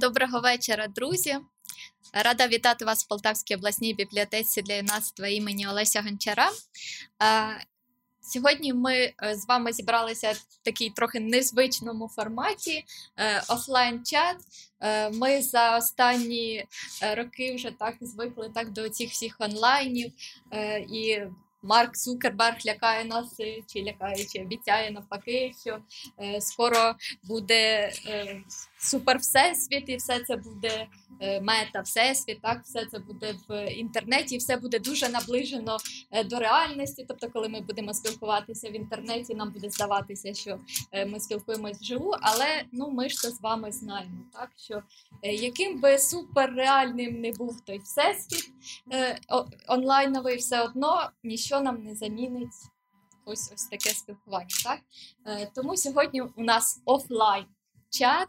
Доброго вечора, друзі! Рада вітати вас в Полтавській обласній бібліотеці для юнацтва імені Олеся Гончара. Сьогодні ми з вами зібралися в такій трохи незвичному форматі, офлайн-чат. Ми за останні роки вже так звикли до цих всіх онлайнів, і Марк Цукерберг лякає нас, чи обіцяє навпаки, що скоро буде супервсесвіт, і все це буде мета-всесвіт, так, все це буде в інтернеті, і все буде дуже наближено до реальності. Тобто, коли ми будемо спілкуватися в інтернеті, нам буде здаватися, що ми спілкуємось вживу, але ми ж то з вами знаємо, так, що яким би суперреальним не був той всесвіт онлайновий, все одно ніщо нам не замінить ось таке спілкування, так? Тому сьогодні у нас офлайн-чат.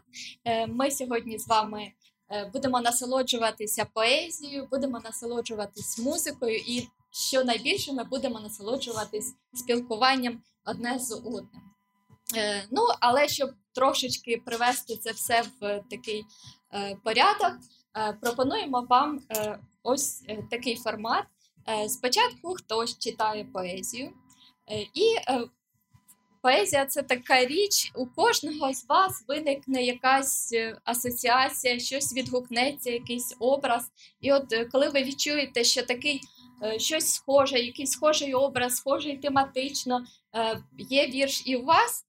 Ми сьогодні з вами будемо насолоджуватися поезією, будемо насолоджуватись музикою і, що найбільше, ми будемо насолоджуватись спілкуванням одне з одним. Ну, але щоб трошечки привести це все в такий порядок, пропонуємо вам ось такий формат. Спочатку хтось читає поезію, і поезія – це така річ, у кожного з вас виникне якась асоціація, щось відгукнеться, якийсь образ, і от коли ви відчуєте, що такий щось схоже, якийсь схожий образ, схожий тематично, є вірш і у вас,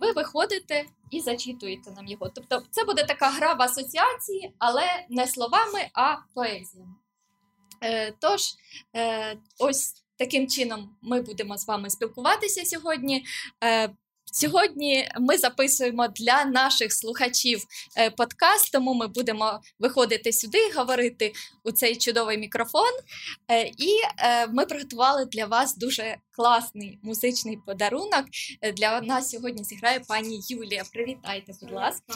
ви виходите і зачитуєте нам його. Тобто це буде така гра в асоціації, але не словами, а поезіями. Тож, ось таким чином ми будемо з вами спілкуватися сьогодні. Сьогодні ми записуємо для наших слухачів подкаст, тому ми будемо виходити сюди, говорити у цей чудовий мікрофон. І ми приготували для вас дуже класний музичний подарунок. Для нас сьогодні зіграє пані Юлія. Привітайте, будь ласка.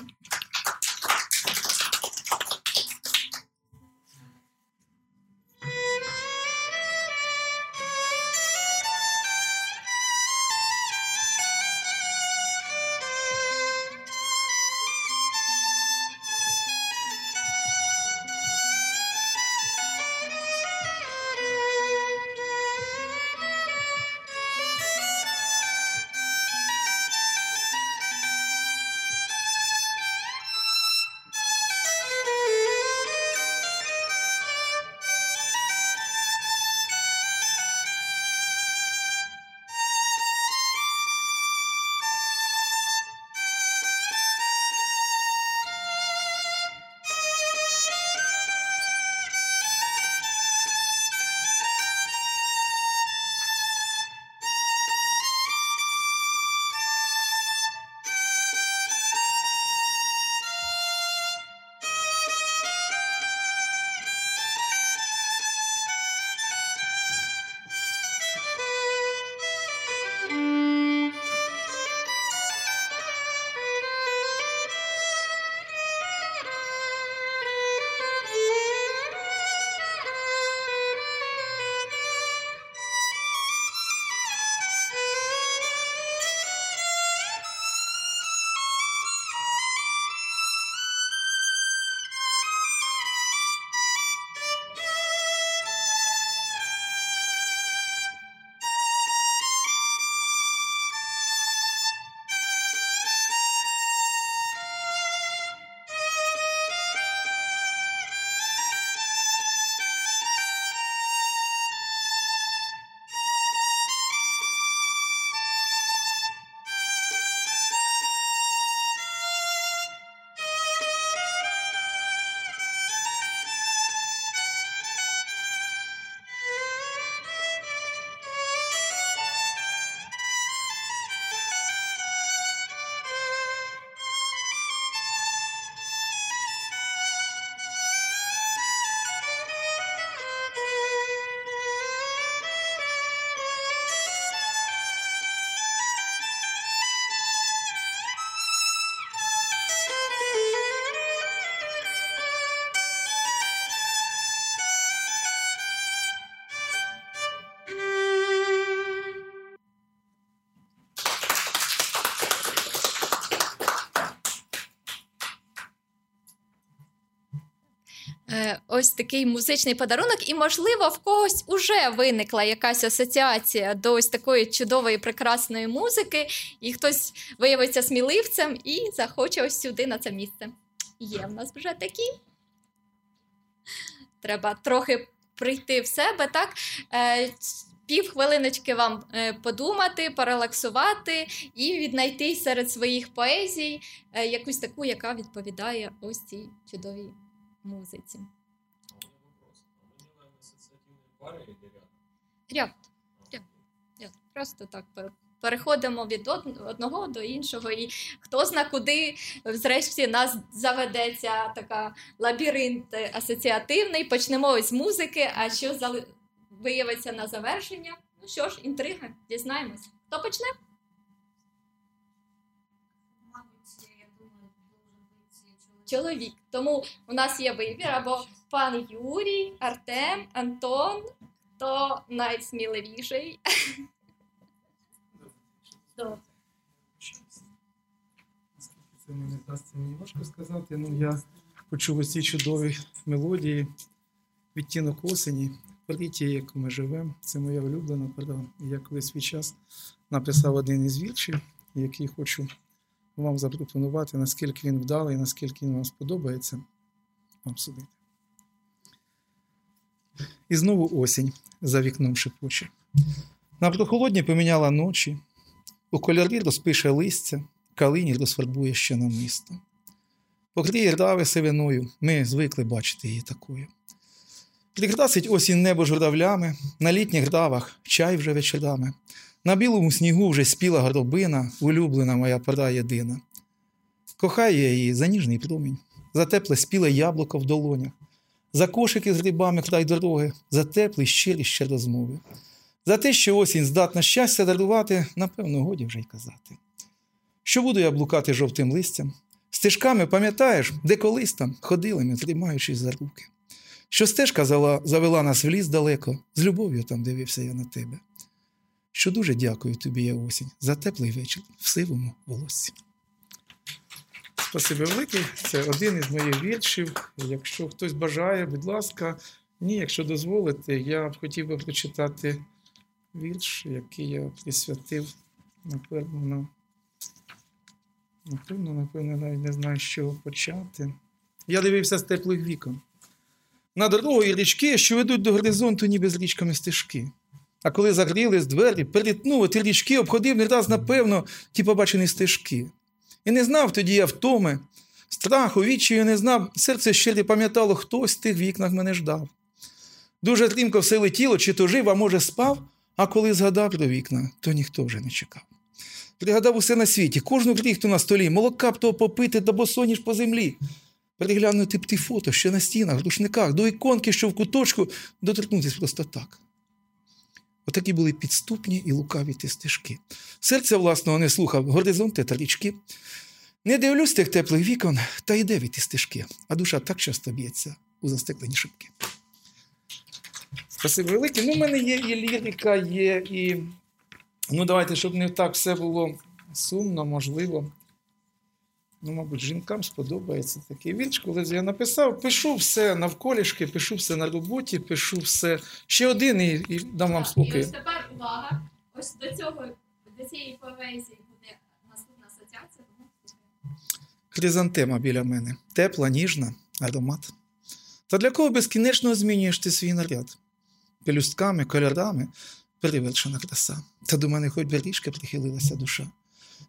Ось такий музичний подарунок. І, можливо, в когось уже виникла якась асоціація до ось такої чудової, прекрасної музики, і хтось виявиться сміливцем і захоче ось сюди, на це місце. Є в нас вже такі. Треба трохи прийти в себе, так? Півхвилиночки вам подумати, порелаксувати і віднайти серед своїх поезій якусь таку, яка відповідає ось цій чудовій музиці. Ряд. Просто так переходимо від одного до іншого, і хто зна куди, зрешті, нас заведеться така лабіринт асоціативний. Почнемо ось з музики, а що виявиться на завершення? Ну що ж, інтрига, дізнаємось. Хто почне? Чоловік. Тому у нас є вибір або пан Юрій, Артем, Антон, хто найсміливіший. Наскільки це мені вдасться, мені важко сказати. Ну, я почув ось ці чудові мелодії, відтінок осені, поліття, як ми живемо. Це моя улюблена пора. Я колись свій час написав один із віршів, який хочу вам запропонувати, наскільки він вдалий, наскільки він вам сподобається, вам судити. І знову осінь за вікном шепоче. На прохолодні поміняла ночі, у кольорі розпише листя, калині розфарбує ще намисто. Покриє рдави сивиною, ми звикли бачити її такою. Прикрасить осінь небо журавлями, на літніх рдавах чай вже вечорами. На білому снігу вже спіла горобина, улюблена моя пора єдина. Кохаю я її за ніжний промінь, за тепле спіле яблуко в долонях, за кошики з грибами край дороги, за теплі щирі ще розмови. За те, що осінь здатна щастя дарувати, напевно, годі вже й казати. Що буду я блукати жовтим листям? Стежками, пам'ятаєш, де колись там ходили ми, тримаючись за руки. Що стежка завела нас в ліс далеко, з любов'ю там дивився я на тебе. Що дуже дякую тобі, я осінь, за теплий вечір в сивому волоссі. Спасибі велике. Це один із моїх віршів. Якщо хтось бажає, будь ласка. Ні, якщо дозволите, я б хотів би прочитати вірш, який я присвятив, напевно, навіть не знаю, з чого почати. Я дивився з теплих вікон. На дорогу і річки, що ведуть до горизонту, ніби з річками стежки. А коли загрілись двері, перетнув ті річки, обходив не раз, напевно, ті побачені стежки. І не знав тоді я втоми, страху, відчаю не знав, серце щире пам'ятало, хтось в тих вікнах мене ждав. Дуже стрімко все летіло, чи то жив, а може спав, а коли згадав про вікна, то ніхто вже не чекав. Пригадав усе на світі, кожну кріхту на столі, молока б того попити, та босоніж по землі. Переглянути б ті фото, що на стінах, рушниках, до іконки, що в куточку, доторкнутися просто так. Отакі були підступні і лукаві ті стежки. Серця власного не слухав, горизонти та річки. Не дивлюсь тих теплих вікон, та йде від ті стежки, а душа так часто б'ється у застеклені шибки. Спасибі велике. Ну, в мене є і лірика, є і... Ну, давайте, щоб не так все було сумно, можливо. Ну, мабуть, жінкам сподобається такий вірш, коли я написав. Пишу все навколішки, пишу все на роботі, пишу все. Ще один і дам вам спокій. І ось тепер увага. Ось до цієї поезії буде наступна асоціація. Хризантема біля мене. Тепла, ніжна, аромат. Та для кого безкінечно змінюєш ти свій наряд? Пелюстками, кольорами перевершена краса. Та до мене хоч бережки прихилилася душа.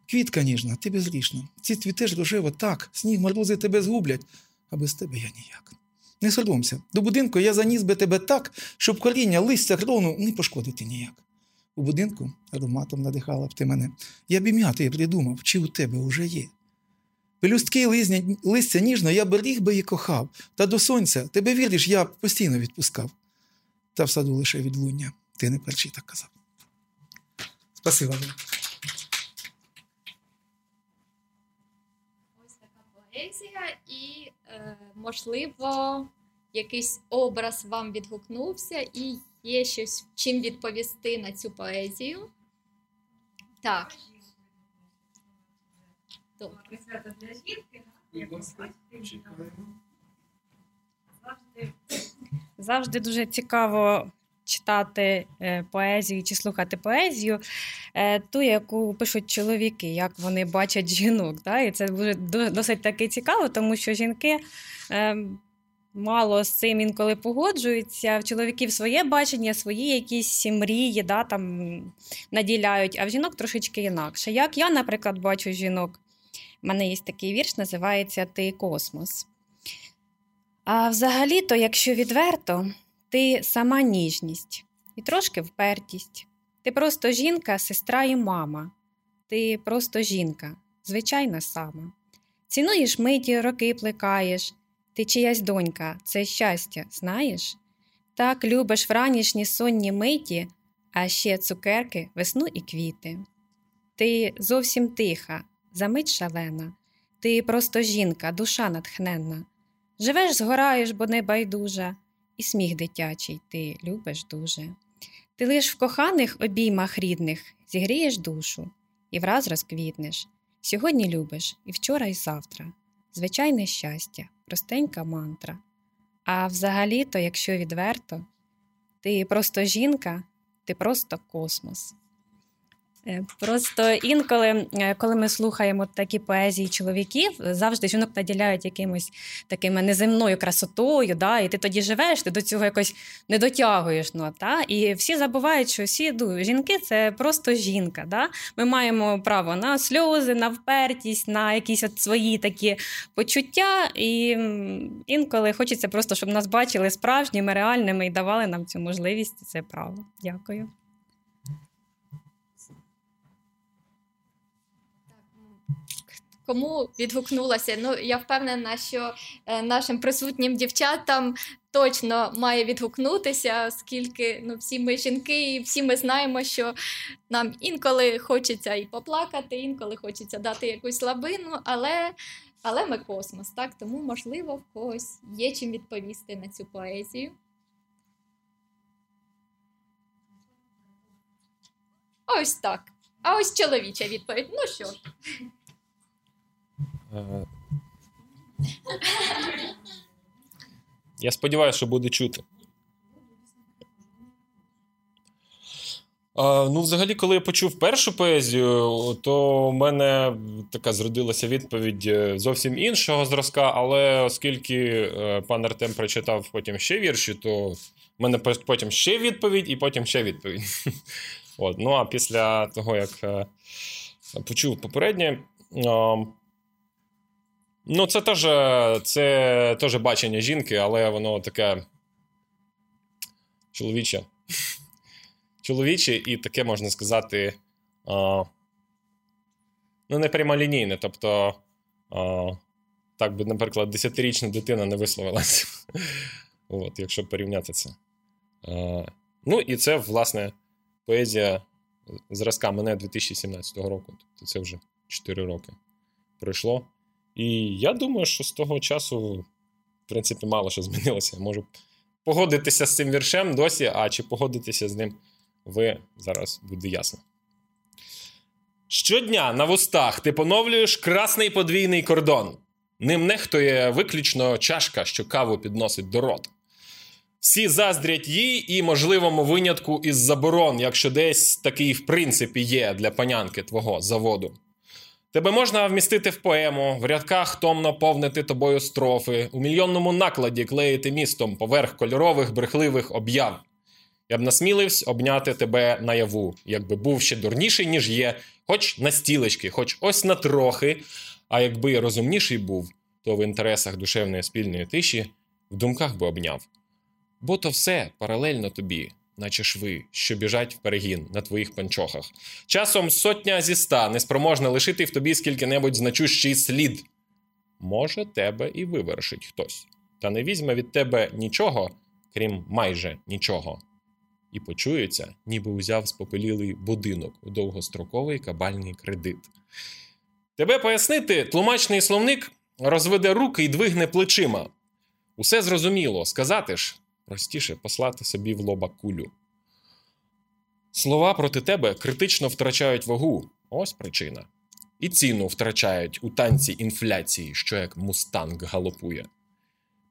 Квітка ніжна, ти безрішна, ці цвітеш рожево, так, сніг, морози тебе згублять, а без тебе я ніяк. Не соромся, до будинку я заніс би тебе так, щоб коріння, листя, крону не пошкодити ніяк. У будинку ароматом надихала б ти мене, я б ім'я ти придумав, чи у тебе уже є. Пелюстки листя ніжно я беріг би і кохав, та до сонця, тебе віриш, я б постійно відпускав. Та в саду лише відлуння, ти не перший так казав. Спасибо вам. І, можливо, якийсь образ вам відгукнувся і є щось, чим відповісти на цю поезію. Так. Добре. Свято для жінки, як ви бачите, Завжди дуже цікаво читати поезію чи слухати поезію, ту, яку пишуть чоловіки, як вони бачать жінок. Да? І це буде досить таки цікаво, тому що жінки мало з цим інколи погоджуються. В чоловіків своє бачення, свої якісь мрії, да, там наділяють, а в жінок трошечки інакше. Як я, наприклад, бачу жінок, в мене є такий вірш, називається «Ти космос». А взагалі-то, якщо відверто, ти сама ніжність і трошки впертість. Ти просто жінка, сестра і мама. Ти просто жінка, звичайна сама. Цінуєш миті, роки плекаєш. Ти чиясь донька, це щастя, знаєш? Так любиш вранішні сонні миті, а ще цукерки, весну і квіти. Ти зовсім тиха, замить шалена. Ти просто жінка, душа натхненна. Живеш, згораєш, бо не байдужа, і сміх дитячий ти любиш дуже. Ти лиш в коханих обіймах рідних зігрієш душу і враз розквітнеш. Сьогодні любиш і вчора, і завтра. Звичайне щастя, простенька мантра. А взагалі-то, якщо відверто, ти просто жінка, ти просто космос. Просто інколи, коли ми слухаємо такі поезії чоловіків, завжди жінок наділяють якимось такими неземною красотою, да? І ти тоді живеш, ти до цього якось не дотягуєш. Ну, та? І всі забувають, що всі жінки – це просто жінка. Да? Ми маємо право на сльози, на впертість, на якісь от свої такі почуття. І інколи хочеться просто, щоб нас бачили справжніми, реальними і давали нам цю можливість, це право. Дякую. Кому відгукнулася? Ну, я впевнена, що нашим присутнім дівчатам точно має відгукнутися, оскільки всі ми жінки і всі ми знаємо, що нам інколи хочеться і поплакати, інколи хочеться дати якусь лабину, але ми космос, так? Тому, можливо, в когось є чим відповісти на цю поезію. Ось так. А ось чоловіча відповідь. Ну що? Я сподіваюся, що буде чути. Взагалі, коли я почув першу поезію, то в мене така зродилася відповідь зовсім іншого зразка, але оскільки пан Артем прочитав потім ще вірші, то в мене потім ще відповідь і потім ще відповідь. От. Ну, а після того, як почув попереднє, це теж бачення жінки, але воно таке чоловіче. Чоловіче і таке, можна сказати, не прямолінійне. Тобто, так би, наприклад, 10-річна дитина не висловилася, якщо порівняти це. І це, власне, поезія зразка мене 2017 року. Тобто це вже 4 роки пройшло. І я думаю, що з того часу, в принципі, мало що змінилося. Я можу погодитися з цим віршем досі, а чи погодитися з ним ви зараз буде ясно. Щодня на вустах ти поновлюєш красний подвійний кордон. Ним нехтує виключно чашка, що каву підносить до роту. Всі заздрять їй і можливому винятку із заборон, якщо десь такий в принципі є для панянки твого заводу. Тебе можна вмістити в поему, в рядках томно повнити тобою строфи, у мільйонному накладі клеїти містом поверх кольорових брехливих об'яв. Я б насмілився обняти тебе наяву, якби був ще дурніший, ніж є, хоч на стілечки, хоч ось на трохи, а якби розумніший був, то в інтересах душевної спільної тиші в думках би обняв. Бо то все паралельно тобі. Наче шви, що біжать в перегін на твоїх панчохах. Часом 100 зі 100 неспроможна лишити в тобі скільки-небудь значущий слід. Може, тебе і вивершить хтось, та не візьме від тебе нічого, крім майже нічого. І почується, ніби узяв спопелілий будинок у довгостроковий кабальний кредит. Тебе пояснити, тлумачний словник розведе руки і двигне плечима. Усе зрозуміло, сказати ж, простіше послати собі в лоба кулю. Слова проти тебе критично втрачають вагу. Ось причина. І ціну втрачають у танці інфляції, що як мустанг галопує.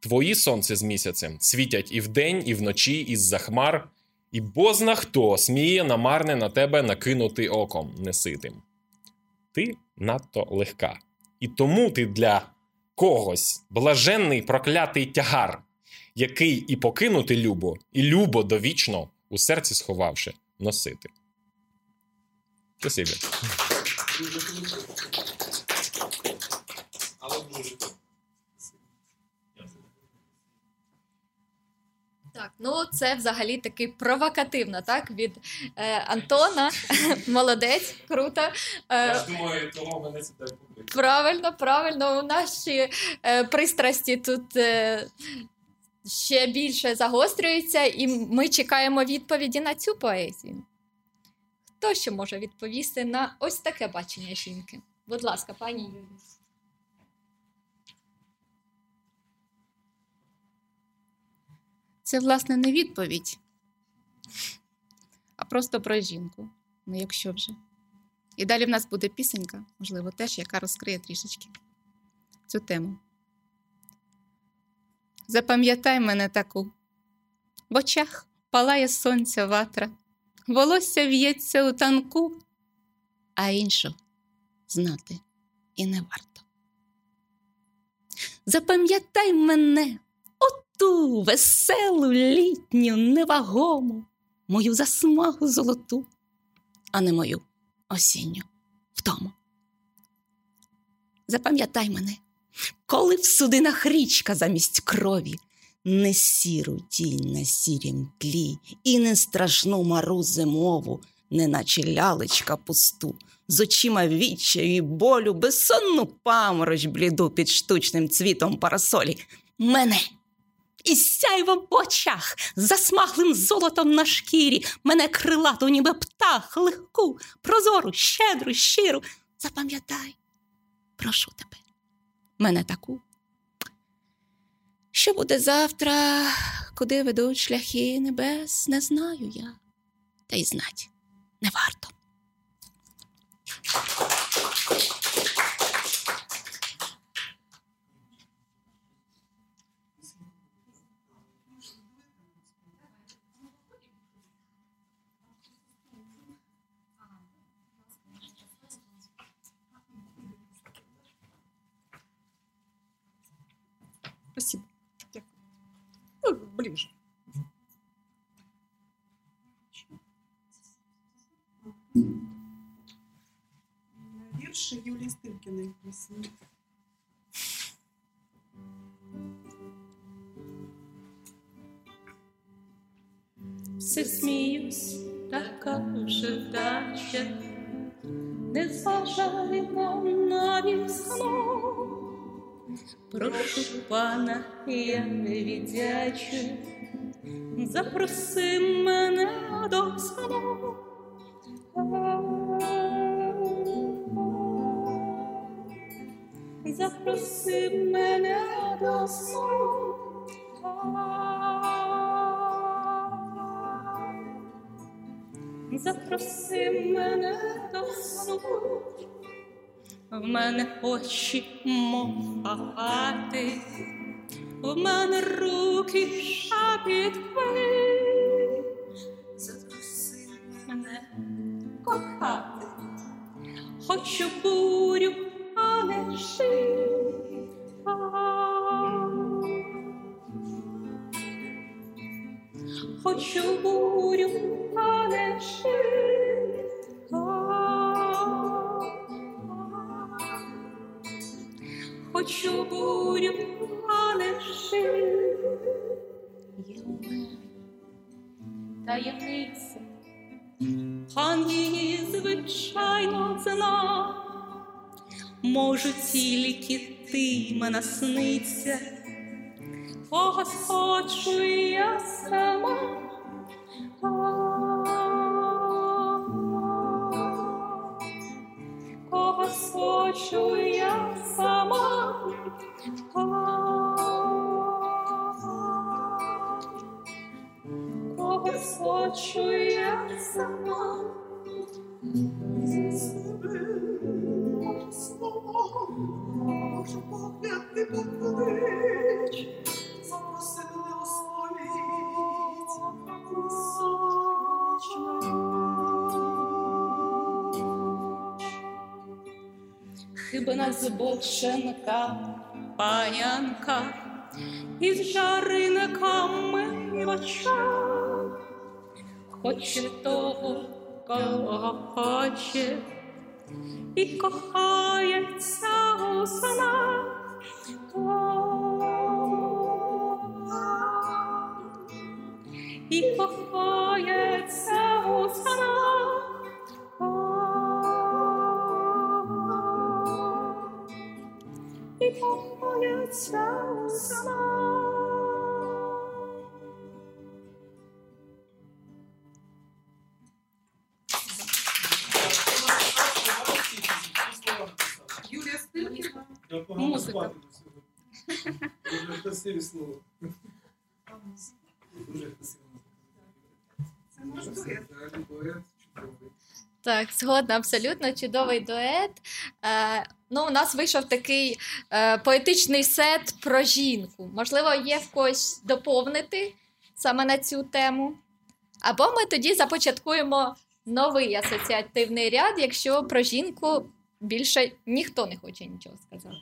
Твої сонце з місяцем світять і вдень, і вночі, і з-за хмар, і бозна хто сміє намарне на тебе накинути оком неситим. Ти надто легка. І тому ти для когось блаженний проклятий тягар, який і покинути любо, і любо довічно у серці сховавши носити. Спасибі. Так, ну це взагалі таки провокативно, так, від Антона. Молодець, круто. Я ж думаю, того мене це так буде. Правильно, у наші пристрасті тут ще більше загострюються, і ми чекаємо відповіді на цю поезію. Хто ще може відповісти на ось таке бачення жінки? Будь ласка, пані Юлія. Це, власне, не відповідь, а просто про жінку. Ну, якщо вже. І далі в нас буде пісенька, можливо, теж, яка розкриє трішечки цю тему. Запам'ятай мене таку. В очах палає сонця ватра, волосся в'ється у танку, а іншу знати і не варто. Запам'ятай мене ту веселу, літню, невагому, мою засмагу золоту, а не мою осінню втому. Запам'ятай мене, коли в судинах річка замість крові не сіру тінь на сірім тлі і не страшну мару зимову, неначе лялечка пусту, з очима відчаю і болю, безсонну памороч бліду під штучним цвітом парасолі. Мене! І сяйво в очах, засмаглим золотом на шкірі, мене крилату, ніби птах, легку, прозору, щедру, щиру. Запам'ятай, прошу тебе, мене таку. Що буде завтра, куди ведуть шляхи небес, не знаю я, та й знать не варто. Спасибо. Ну, ближе. Вірші Юлії Стилькіної пісні. Все сміюсь, така вже вдача, не зважає нам навіть снов. Прошу пана, я невіддячу, запроси мене до сну. Запроси мене до сну. Запроси мене до сну. В мене очі, мов агати, в мене руки шапітки. Запроси мене кохати, хочу бурю, а не жив. Хочу бурю, а не жив. Хочу бурю, а не жив. Є у мене таємниця, хан її звичайно зна. Можу тільки ти мене сниться, кого схочу я сама. Кого схочу я сама. Кого схочу я сама. Слова, можу погляти по плечі. Сибина збоченка паянка, із жаринками в очах. Хоче того, кого хоче, і кохається у снах. І кохається у снах. І кохається у снах. Юлія Стиркіна. Музика. Дуже красиві слова. Дуже красиві. Так, згодна, абсолютно чудовий дует. Ну, у нас вийшов такий поетичний сет про жінку. Можливо, є в когось доповнити саме на цю тему? Або ми тоді започаткуємо новий асоціативний ряд, якщо про жінку більше ніхто не хоче нічого сказати.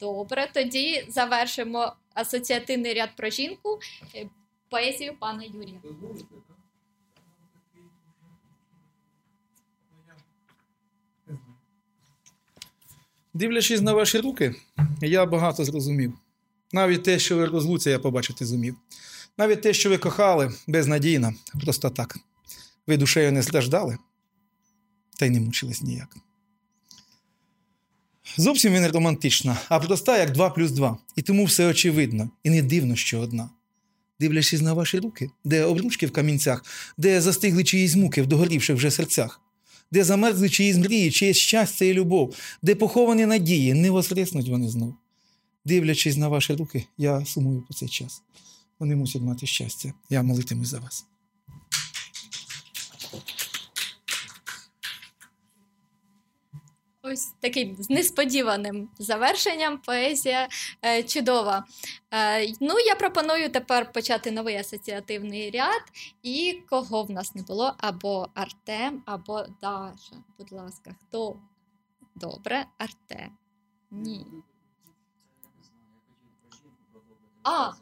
Добре, тоді завершимо асоціативний ряд про жінку поезію пана Юрія. Дивлячись на ваші руки, я багато зрозумів. Навіть те, що ви розлуці, я побачити зумів. Навіть те, що ви кохали, безнадійно, просто так. Ви душею не страждали, та й не мучились ніяк. Зовсім вона не романтична, а проста, як 2+2. І тому все очевидно, і не дивно, що одна. Дивлячись на ваші руки, де обручки в камінцях, де застигли чиїсь муки в догорівших вже серцях, де замерзли чиїсь мрії, чиєсь щастя і любов, де поховані надії, не воскреснуть вони знов. Дивлячись на ваші руки, я сумую по цей час. Вони мусять мати щастя. Я молитимусь за вас. Ось такий з несподіваним завершенням поезія чудова. Ну, я пропоную тепер почати новий асоціативний ряд. І кого в нас не було? Або Артем, або Даша. Будь ласка, хто? Добре, Артем. Ні. А,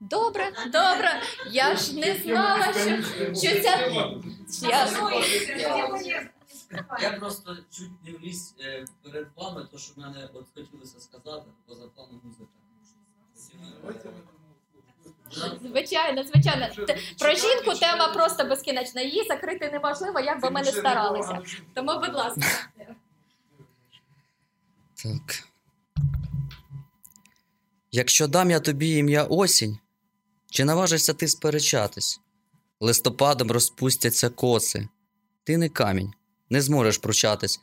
добре, добре. Я ж не знала, що ця... Я просто чуть не вліз перед вами, то що в мене от хотілося сказати, поза планом музика. Звичайно, звичайно. Про жінку тема просто безкінечна. Її закрити неможливо, як би ми не старалися. Тому, будь ласка. Так. Якщо дам я тобі ім'я осінь, чи наважишся ти сперечатись? Листопадом розпустяться коси. Ти не камінь. Не зможеш пручатись.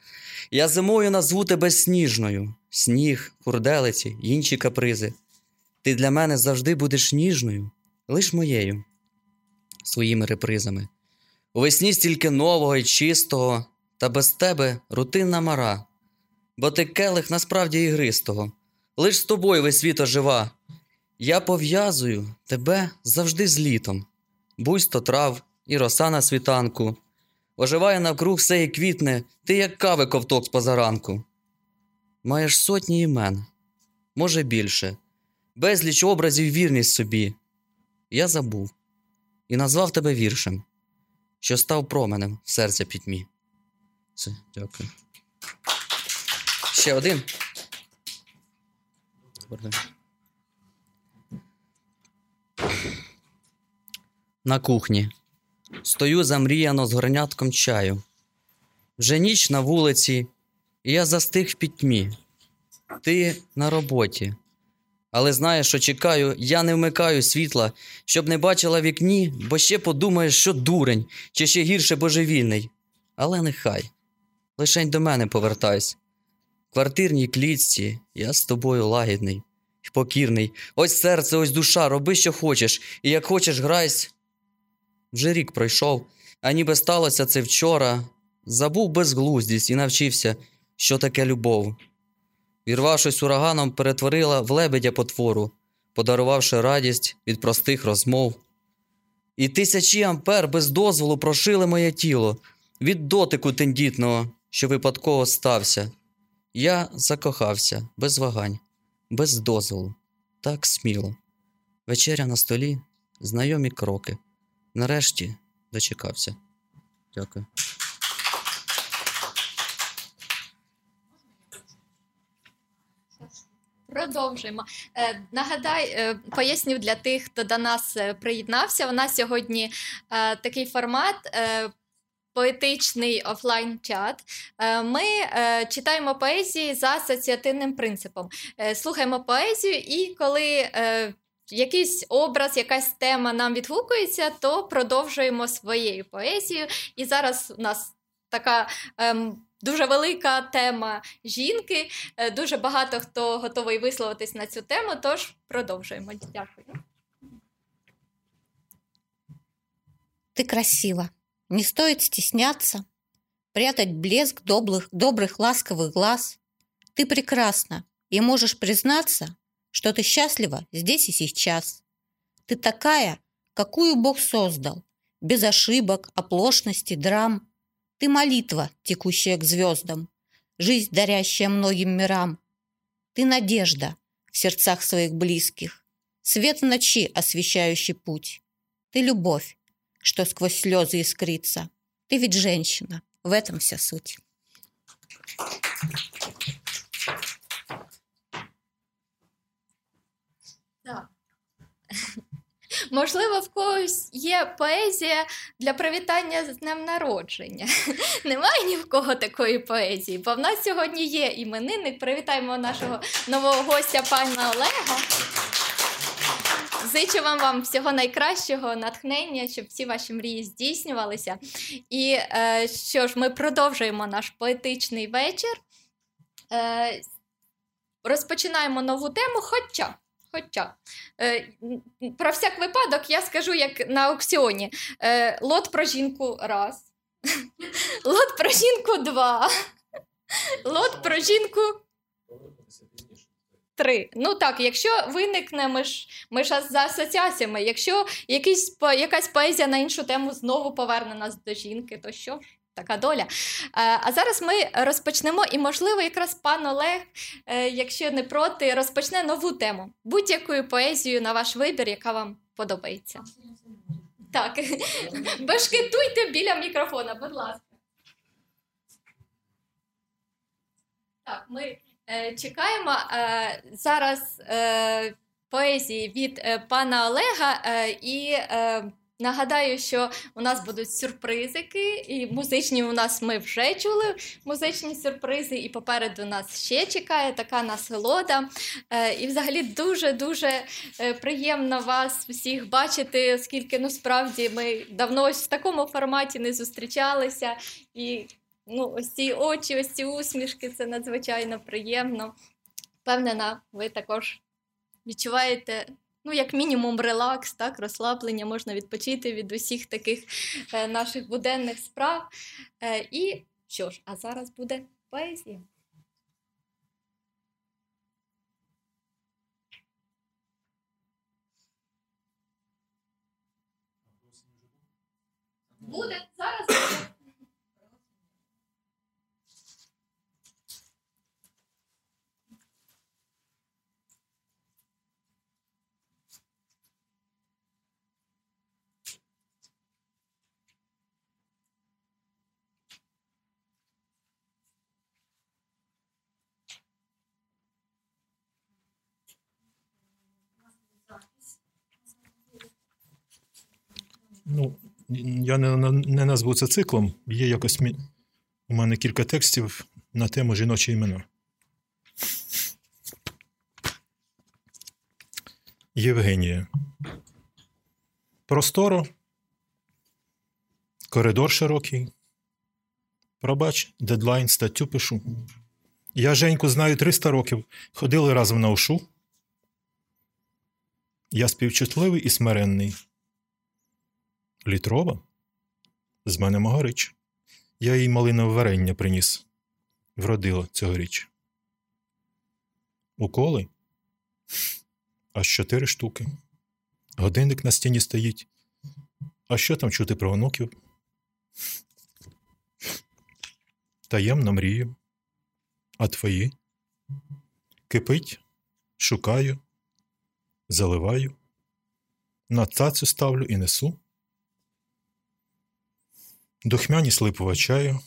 Я зимою назву тебе сніжною. Сніг, курделиці, інші капризи. Ти для мене завжди будеш ніжною, лиш моєю, своїми репризами. Увесні стільки нового і чистого, та без тебе рутинна мара. Бо ти келих насправді ігристого, лиш з тобою весь світ ожива. Я пов'язую тебе завжди з літом. Буйство трав і роса на світанку. Оживає навкруг все і квітне, ти як кави ковток з позаранку. Маєш сотні імен, може більше, безліч образів вірність собі. Я забув і назвав тебе віршем, що став променем в серця пітьмі. Все, дякую. Ще один. На кухні. Стою замріяно з горнятком чаю. Вже ніч на вулиці, і я застиг в пітьмі. Ти на роботі. Але знаєш, що чекаю, я не вмикаю світла, щоб не бачила вікні, бо ще подумаєш, що дурень, чи ще гірше божевільний. Але нехай. Лишень до мене повертайся. В квартирній клітці я з тобою лагідний і покірний. Ось серце, ось душа, роби, що хочеш, і як хочеш грайся. Вже рік пройшов, а ніби сталося це вчора. Забув безглуздість і навчився, що таке любов. Вірвавшись ураганом, перетворила в лебедя потвору, подарувавши радість від простих розмов. І тисячі ампер без дозволу прошили моє тіло від дотику тендітного, що випадково стався. Я закохався, без вагань, без дозволу, так сміло. Вечеря на столі, знайомі кроки. Нарешті дочекався. Дякую. Продовжуємо. Нагадай, поясню для тих, хто до нас приєднався. У нас сьогодні такий формат поетичний офлайн-чат. Ми читаємо поезії за асоціативним принципом. Слухаємо поезію і коли якийсь образ, якась тема нам відгукується, то продовжуємо своєю поезією. І зараз у нас така дуже велика тема жінки. Дуже багато хто готовий висловитись на цю тему, тож продовжуємо. Дякую. Ты красива. Не стоит стесняться, прятать блеск добрых ласковых глаз. Ты прекрасна и можешь признаться, что ты счастлива здесь и сейчас. Ты такая, какую Бог создал, без ошибок, оплошностей, драм. Ты молитва, текущая к звездам, жизнь, дарящая многим мирам. Ты надежда в сердцах своих близких, свет в ночи, освещающий путь. Ты любовь, что сквозь слезы искрится. Ты ведь женщина, в этом вся суть. Да. Можливо, в когось є поезія для привітання з днем народження. Немає ні в кого такої поезії, бо в нас сьогодні є іменинник. Привітаємо нашого нового гостя, пана Олега. Зичу вам всього найкращого, натхнення, щоб всі ваші мрії здійснювалися. І що ж, ми продовжуємо наш поетичний вечір. Розпочинаємо нову тему, хоча. Про всяк випадок я скажу, як на аукціоні. Лот про жінку – раз. Лот про жінку – два. Лот про жінку – три. Ну так, якщо виникне, ми ж за асоціаціями, якщо якась поезія на іншу тему знову поверне нас до жінки, то що ж? Така доля. А зараз ми розпочнемо, і, можливо, якраз пан Олег, якщо не проти, розпочне нову тему. Будь-яку поезію на ваш вибір, яка вам подобається. Так, бешкетуйте біля мікрофона, будь ласка. Так, ми чекаємо. Зараз поезії від пана Олега і... Нагадаю, що у нас будуть сюрпризики, і музичні у нас ми вже чули, музичні сюрпризи, і попереду нас ще чекає така насолода. І взагалі дуже-дуже приємно вас всіх бачити, оскільки, ну, справді, ми давно ось в такому форматі не зустрічалися. І, ну, ось ці очі, ось ці усмішки, це надзвичайно приємно. Впевнена, ви також відчуваєте... Ну, як мінімум, релакс, так, розслаблення, можна відпочити від усіх таких наших буденних справ. І що ж, а зараз буде поезія. Буде, зараз буде. Ну, я не назву це циклом. Є якось у мене кілька текстів на тему жіночі імена. Євгенія. Просторо. Коридор широкий. Пробач, дедлайн, статтю пишу. Я Женьку знаю 300 років. Ходили разом на ушу. Я співчутливий і смиренний. Літрова? З мене Могорич. Я їй малинове варення приніс. Вродила цьогоріч. Уколи? Аж 4 штуки. Годинник на стіні стоїть. А що там чути про онуків? таємно мрію. А твої? Кипить, шукаю, заливаю, на тацю ставлю і несу. Духмяні слипова чаю,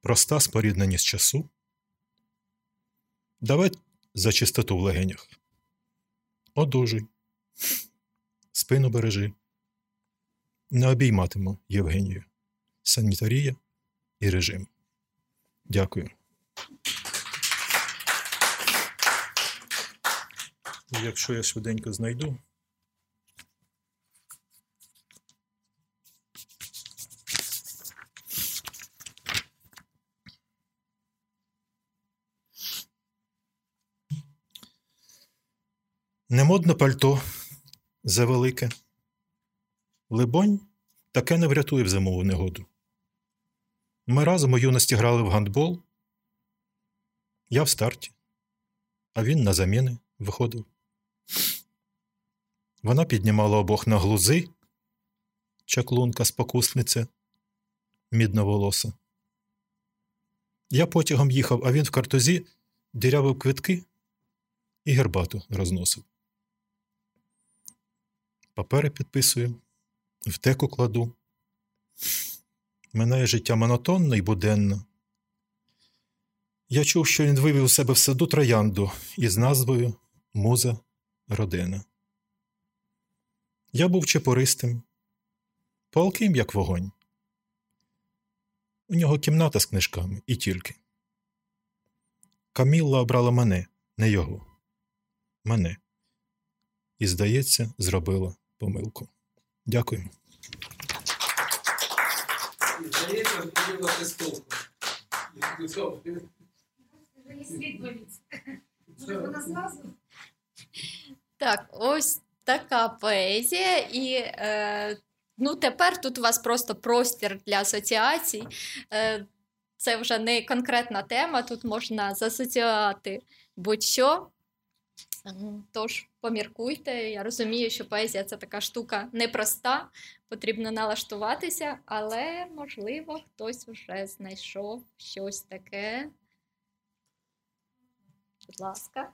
проста спорідненість часу. Давай за чистоту в легенях. Одужуй, спину бережи. Не обійматиму Євгенію. Санітарія і режим. Дякую. Якщо я швиденько знайду. Немодне пальто завелике. Либонь, таке не врятує в зимову негоду. Ми разом у юності грали в гандбол. Я в старті, а він на заміни виходив. Вона піднімала обох на глузи, чаклунка-спокусниця, мідноволоса. Я потягом їхав, а він в картузі дірявив квитки і гербату розносив. Папери підписую, в теку кладу. Минає життя монотонно і буденно. Я чув, що він вивів у себе в саду троянду із назвою «Муза родина». Я був чепуристим, палким, як вогонь. У нього кімната з книжками і тільки. Каміла обрала мене, не його. Мене. І, здається, зробила помилку. Дякую. Так, ось така поезія. І тепер тут у вас просто простір для асоціацій. Це вже не конкретна тема, тут можна засоціювати будь-що. Тож, поміркуйте. Я розумію, що поезія – це така штука непроста, потрібно налаштуватися, але, можливо, хтось вже знайшов щось таке. Будь ласка.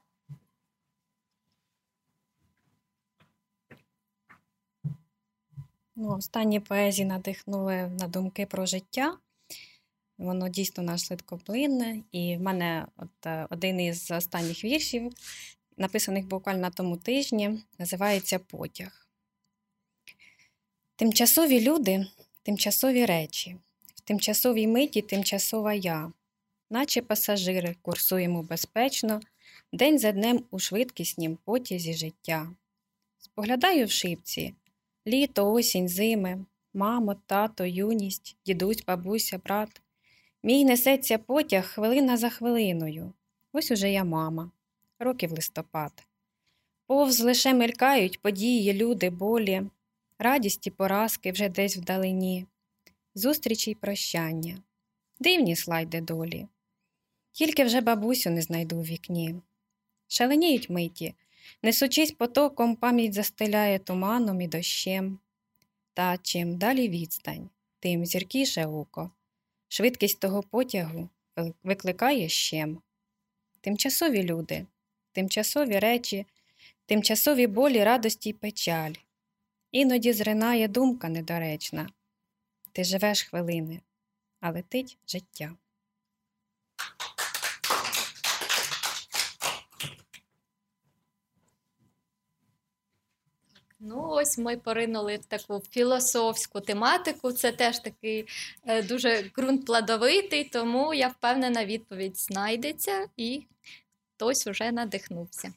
Останні поезії надихнули на думки про життя. Воно дійсно наш швидкоплинне. І в мене один із останніх віршів, написаних буквально тому тижні, називається «Потяг». Тимчасові люди, тимчасові речі, в тимчасовій миті тимчасова я, наче пасажири курсуємо безпечно, день за днем у швидкіснім потязі життя. Споглядаю в шибці літо, осінь, зими, мамо, тато, юність, дідусь, бабуся, брат. Мій несеться потяг хвилина за хвилиною. Ось уже я мама. Років листопад. Повз лише мелькають події, люди, болі, радість і поразки вже десь вдалині, зустрічі й прощання, дивні слайди долі. Тільки вже бабусю не знайду в вікні. Шаленіють миті, несучись потоком, пам'ять застеляє туманом і дощем. Та чим далі відстань, тим зіркіше око. Швидкість того потягу викликає щем. Тимчасові люди, тимчасові речі, тимчасові болі, радості й печаль. Іноді зринає думка недоречна. Ти живеш хвилини, а летить життя. Ось ми поринули в таку філософську тематику. Це теж такий дуже ґрунт плодовитий, тому я впевнена, відповідь знайдеться і хтось уже надихнувся.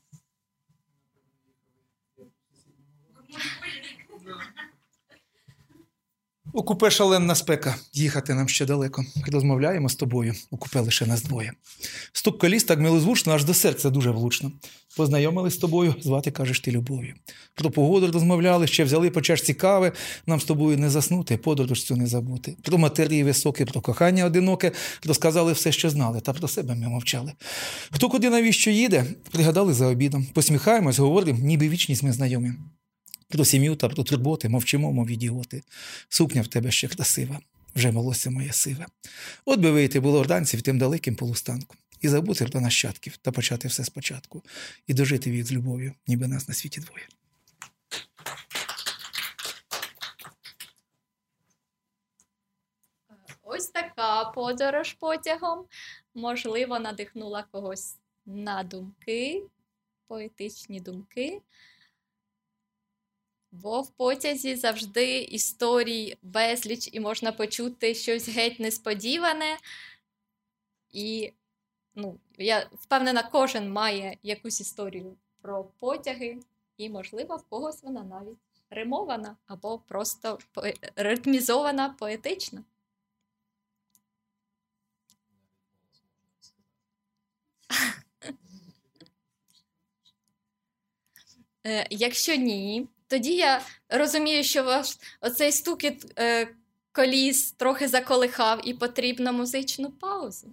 У купе шаленна спека. Їхати нам ще далеко. Розмовляємо з тобою. У купе лише нас двоє. Стук коліс так милозвучно, аж до серця дуже влучно. Познайомились з тобою, звати, кажеш, ти любов'ю. Про погоду розмовляли, ще взяли по чашці кави. Нам з тобою не заснути, подорож цю не забути. Про матерії високі, про кохання одиноке. Розказали все, що знали, та про себе ми мовчали. Хто куди навіщо їде, пригадали за обідом. Посміхаємось, говоримо, ніби вічність ми знайомі. Про сім'ю та про турботи мовчимо, мов ідіоти. Сукня в тебе ще красива. вже молося моє сиве. От би вийти булорданців тим далеким полустанком і забути про нащадків та почати все спочатку, і дожити вік з любов'ю, ніби нас на світі двоє. Ось така подорож потягом, можливо, надихнула когось на думки, поетичні думки. Бо в потязі завжди історій безліч, і можна почути щось геть несподіване. І, я впевнена, кожен має якусь історію про потяги, і, можливо, в когось вона навіть римована, або просто ритмізована, поетична. Якщо ні, тоді я розумію, що ваш оцей стукіт коліс трохи заколихав і потрібно музичну паузу.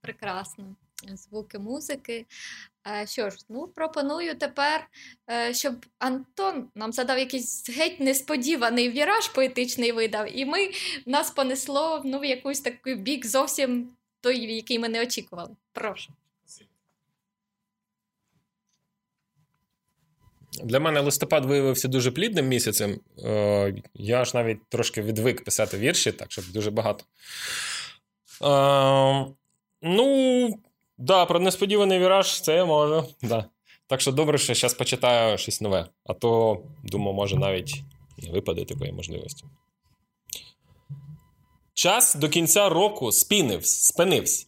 Прекрасно. Звуки музики. Що ж, пропоную тепер, щоб Антон нам задав якийсь геть несподіваний віраж поетичний видав, і нас понесло в якийсь такий бік зовсім той, який ми не очікували. Прошу. Для мене листопад виявився дуже плідним місяцем. Я аж навіть трошки відвик писати вірші, так що дуже багато. Про несподіваний віраж це я можу. Да. Так що добре, що зараз почитаю щось нове. А то, думаю, може навіть не випаде такої можливості. Час до кінця року спинився.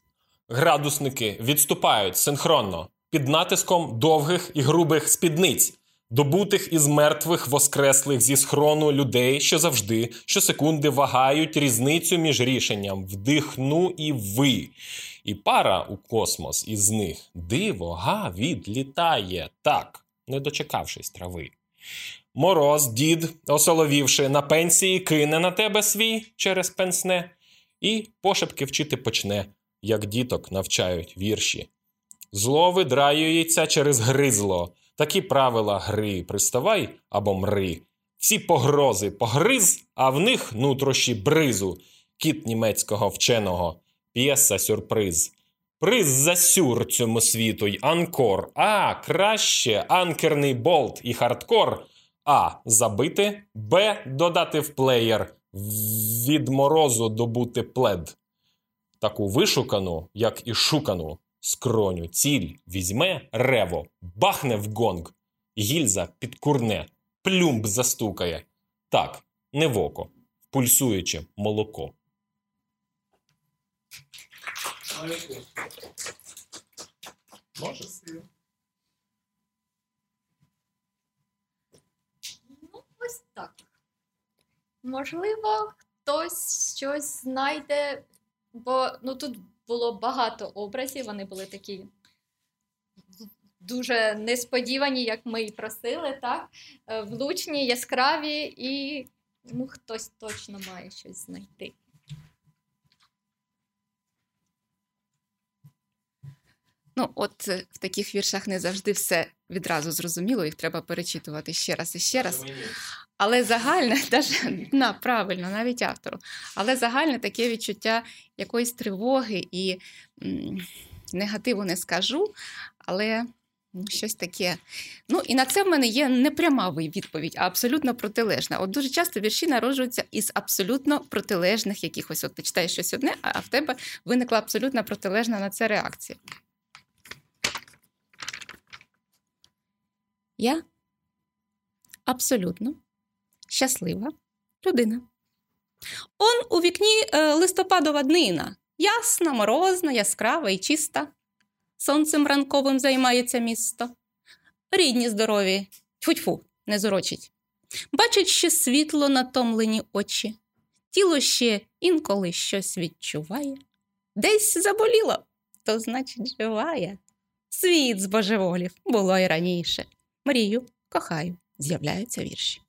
Градусники відступають синхронно під натиском довгих і грубих спідниць, добутих із мертвих воскреслих зі схрону людей, що завжди, щосекунди вагають різницю між рішенням «вдихну» і «ви». І пара у космос із них дивога відлітає, так, не дочекавшись трави. Мороз, дід, осоловівши, на пенсії кине на тебе свій через пенсне і пошепки вчити почне, як діток навчають вірші. Зло видраюється через гризло. Такі правила гри. Приставай або мри. Всі погрози погриз, а в них нутрощі бризу. кіт німецького вченого, п'єса «Сюрприз». Приз за сюр цьому світу й анкор. А. Краще анкерний болт і хардкор. А. Забити. Б. Додати в плеєр. Від морозу добути плед. Таку вишукану, як і шукану, скроню ціль візьме рево. Бахне в гонг. Гільза підкурне. Плюмб застукає. Так, не в око. Пульсуюче молоко. Може? Ну, ось так. Можливо, хтось щось знайде, бо ну, тут було багато образів, вони були такі дуже несподівані, як ми і просили, так? Влучні, яскраві і ну, хтось точно має щось знайти. Ну, от в таких віршах не завжди все відразу зрозуміло, їх треба перечитувати ще раз і ще раз. Але загальне, правильно, навіть автору, але загальне таке відчуття якоїсь тривоги і негативу не скажу, але щось таке. Ну, і на це в мене є не пряма відповідь, а абсолютно протилежна. От дуже часто вірші народжуються із абсолютно протилежних якихось. От ти читаєш щось одне, а в тебе виникла абсолютно протилежна на це реакція. Я абсолютно щаслива людина. Он у вікні листопадова днина. Ясна, морозна, яскрава і чиста. Сонцем ранковим займається місто. Рідні здорові. Тьфу-тьфу, не зорочить. Бачать ще світло натомлені очі. Тіло ще інколи щось відчуває. Десь заболіло, то значить живає. Світ збожеволів було й раніше. Мрію, кохаю, з'являються вірші.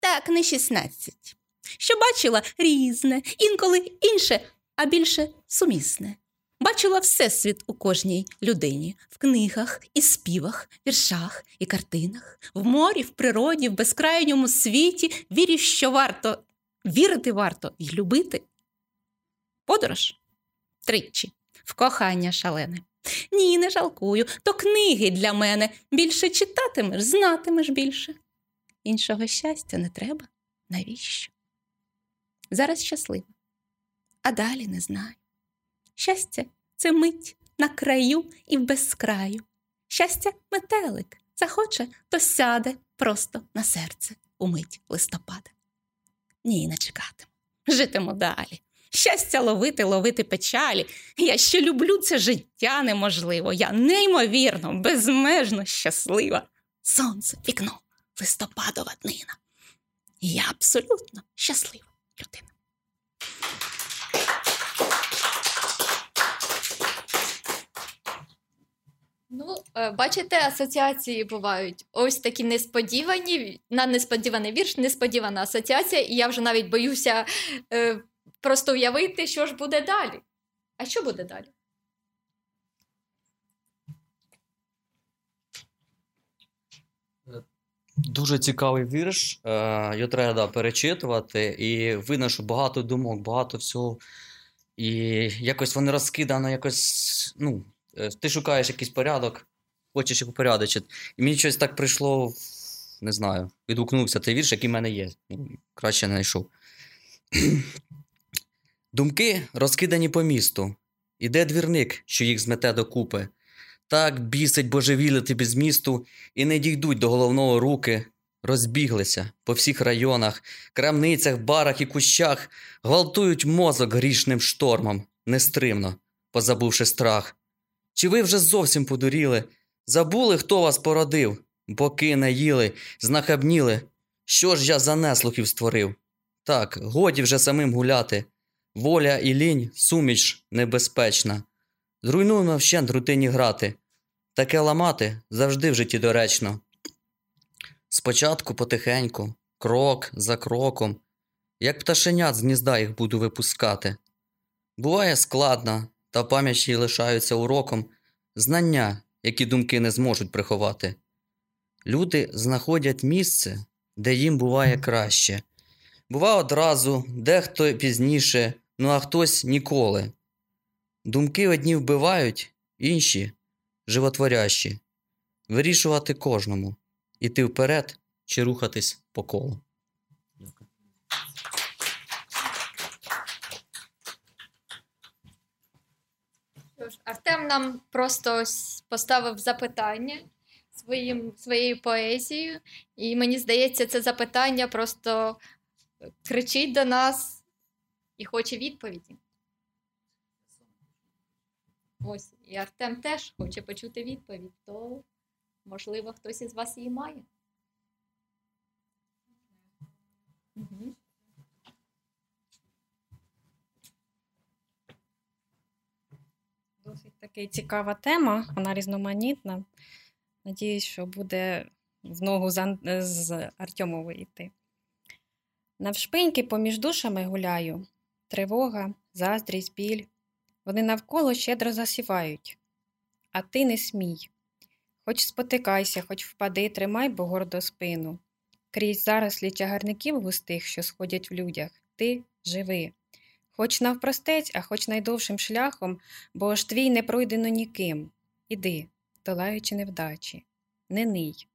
Так, не 16. Що бачила різне, інколи інше, а більше сумісне. Бачила всесвіт у кожній людині. В книгах і співах, віршах і картинах. В морі, в природі, в безкрайньому світі. Вірю, що варто, вірити варто і любити. Подорож тричі. В кохання шалене. Ні, не жалкую, то книги для мене. Більше читатимеш, знатимеш більше. Іншого щастя не треба. Навіщо? Зараз щаслива, а далі не знаю. Щастя – це мить на краю і в безкраю. Щастя – метелик. Захоче, то сяде просто на серце у мить листопада. Ні, не чекатиму. Житиму далі. Щастя ловити, ловити печалі. Я ще люблю це життя неможливо. Я неймовірно, безмежно щаслива. Сонце, вікно, листопадова днина. Я абсолютно щаслива людина. Ну, бачите, асоціації бувають ось такі несподівані, на несподіваний вірш, несподівана асоціація, і я вже навіть боюся просто уявити, що ж буде далі. А що буде далі? Дуже цікавий вірш, його треба перечитувати, і видно, що багато думок, багато всього, і якось вони розкидано, якось, ну, ти шукаєш якийсь порядок, хочеш його порядочити. І мені щось так прийшло, не знаю, відгукнувся той вірш, який в мене є. Краще не знайшов. Думки розкидані по місту. Іде двірник, що їх змете докупи. Так бісить божевілити без змісту, і не дійдуть до головного руки. Розбіглися по всіх районах, крамницях, барах і кущах. Гвалтують мозок грішним штормом, нестримно, позабувши страх. Чи ви вже зовсім подуріли? Забули, хто вас породив? Боки наїли, знахабніли. Що ж я за неслухів створив? Так, годі вже самим гуляти. Воля і лінь, суміч небезпечна. Зруйнуємо вщент рутині грати. Таке ламати завжди в житті доречно. Спочатку потихеньку, крок за кроком. Як пташенят з гнізда їх буду випускати. Буває складно, та пам'ять їй лишаються уроком, знання, які думки не зможуть приховати. Люди знаходять місце, де їм буває краще. Бува одразу, дехто пізніше, ну а хтось ніколи. Думки одні вбивають, інші – животворящі. Вирішувати кожному – іти вперед чи рухатись по колу. Дякую. Артем нам просто поставив запитання своєю поезією, і мені здається, це запитання просто кричить до нас і хоче відповіді. Ось, і Артем теж хоче почути відповідь, то, можливо, хтось із вас її має. Угу. Досить така цікава тема, вона різноманітна. Надіюсь, що буде в ногу з Артемовою йти. Навшпиньки поміж душами гуляю. Тривога, заздрість, біль. Вони навколо щедро засівають. А ти не смій. Хоч спотикайся, хоч впади, тримай, бо гордо спину. Крізь зарослі чагарників густих, що сходять в людях, ти живи. Хоч навпростець, а хоч найдовшим шляхом, бо ж твій не пройдено ніким. Іди, долаючи невдачі, не ний.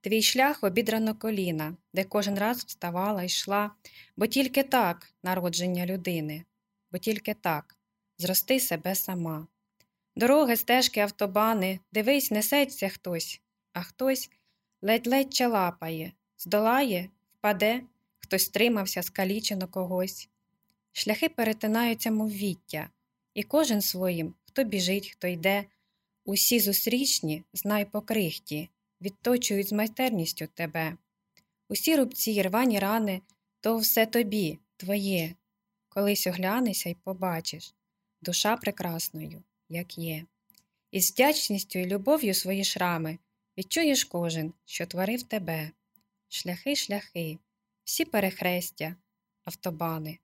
Твій шлях обідрано коліна, де кожен раз вставала і йшла, бо тільки так народження людини, бо тільки так зрости себе сама. Дороги, стежки, автобани, дивись, несеться хтось, а хтось ледь-ледь чалапає, здолає, впаде, хтось тримався, скалічено когось. Шляхи перетинаються, мов віття, і кожен своїм, хто біжить, хто йде. Усі зустрічні, знай по крихті, відточують з майстерністю тебе. Усі рубці, рвані рани, то все тобі, твоє. Колись оглянешся й побачиш, душа прекрасною, як є. І з вдячністю і любов'ю свої шрами відчуєш кожен, що творив тебе. Шляхи, шляхи, всі перехрестя, автобани.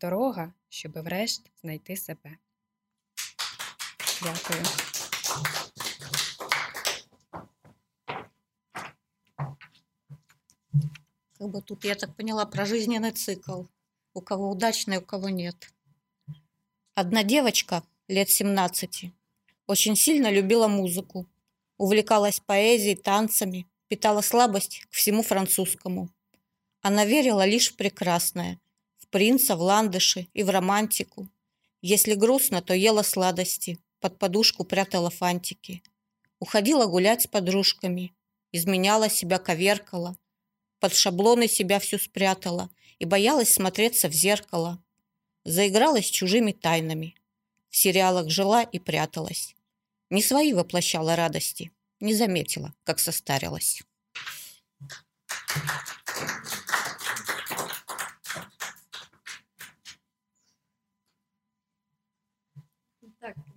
Дорога, щоби врешті знайти себе. Дякую. Как бы тут, я так поняла, про жизненный цикл. У кого удачный, у кого нет. Одна девочка лет 17 очень сильно любила музыку, увлекалась поэзией, танцами, питала слабость к всему французскому. Она верила лишь в прекрасное, в принца, в ландыши и в романтику. Если грустно, то ела сладости, под подушку прятала фантики. Уходила гулять с подружками, изменяла себя, коверкала, под шаблоны себя всю спрятала и боялась смотреться в зеркало. Заигралась чужими тайнами. В сериалах жила и пряталась. Не свои воплощала радости, не заметила, как состарилась.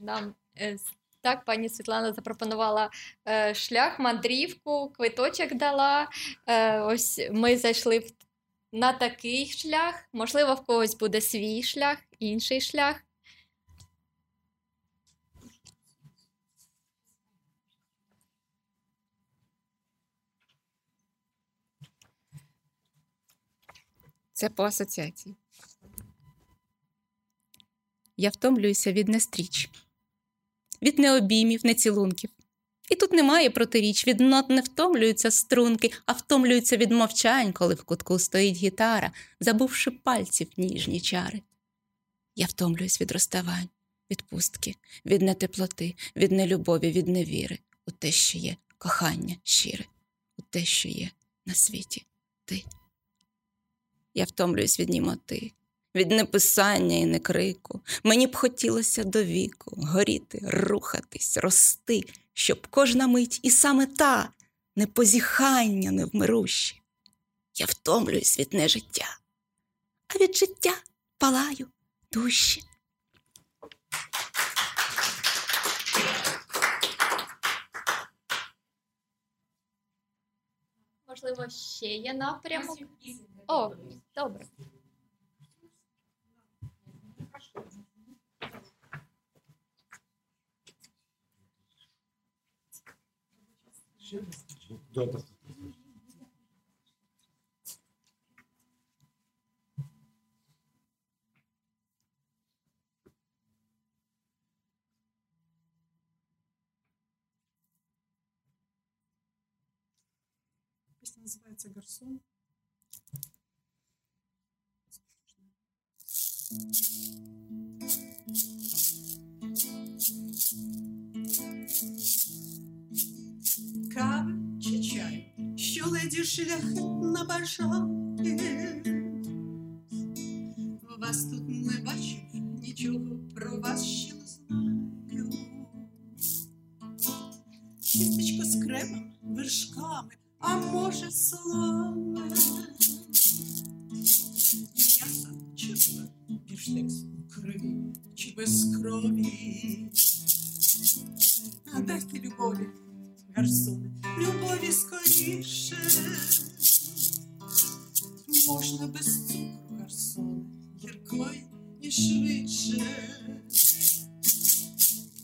Так, так, пані Світлана запропонувала шлях, мандрівку, квиточок дала. Ось ми зайшли на такий шлях. Можливо, в когось буде свій шлях, інший шлях. Це по асоціації. Я втомлююся від нестріч, від необіймів, нецілунків. І тут немає протиріч, від нот не втомлюються струнки, а втомлюються від мовчань, коли в кутку стоїть гітара, забувши пальців ніжні чари. Я втомлююсь від розставань, від пустки, від нетеплоти, від нелюбові, від невіри у те, що є кохання щире, у те, що є на світі ти. Я втомлююсь від німоти, від неписання і не крику. Мені б хотілося до віку горіти, рухатись, рости, щоб кожна мить і саме та не позіхання невмирущі. Я втомлююсь від нежиття, а від життя палаю душі. Можливо, ще є напрямок? О, добре. называется «Гарсон». Кава чи чай, що леді шляхетна бажає. Вас тут не бачив, нічого про вас ще не знаю. Кісточка з кремом, вершками, а може соломе. М'ясо чи пиво, біштекс у крові чи без крові. А дайте любові, гарсони, любові скоріше. Можна без цукру, гарсони, гіркої і швидше.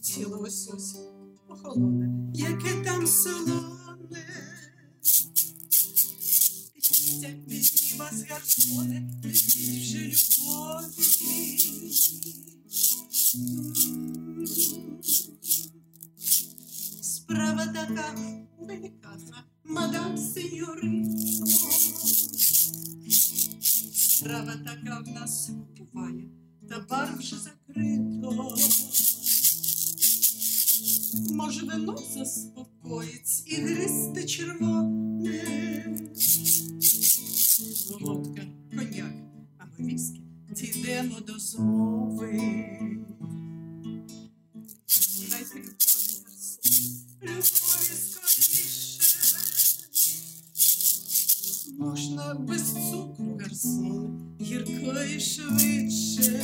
Тіло ось ось охолоне, яке там солоне. Підійдя, візьмі вас, гарсони, візьміть вже любові. Справа така делікатна, мадам сеньорино. Справа така в нас буває, та бар вже закрито. Може вино заспокоїть і гристе червоне. Водка, коньяк, а ми віскі дійдемо до зови. Дайте любові, любові скоріше. Можна без цукру, гарсон, гірко і швидше.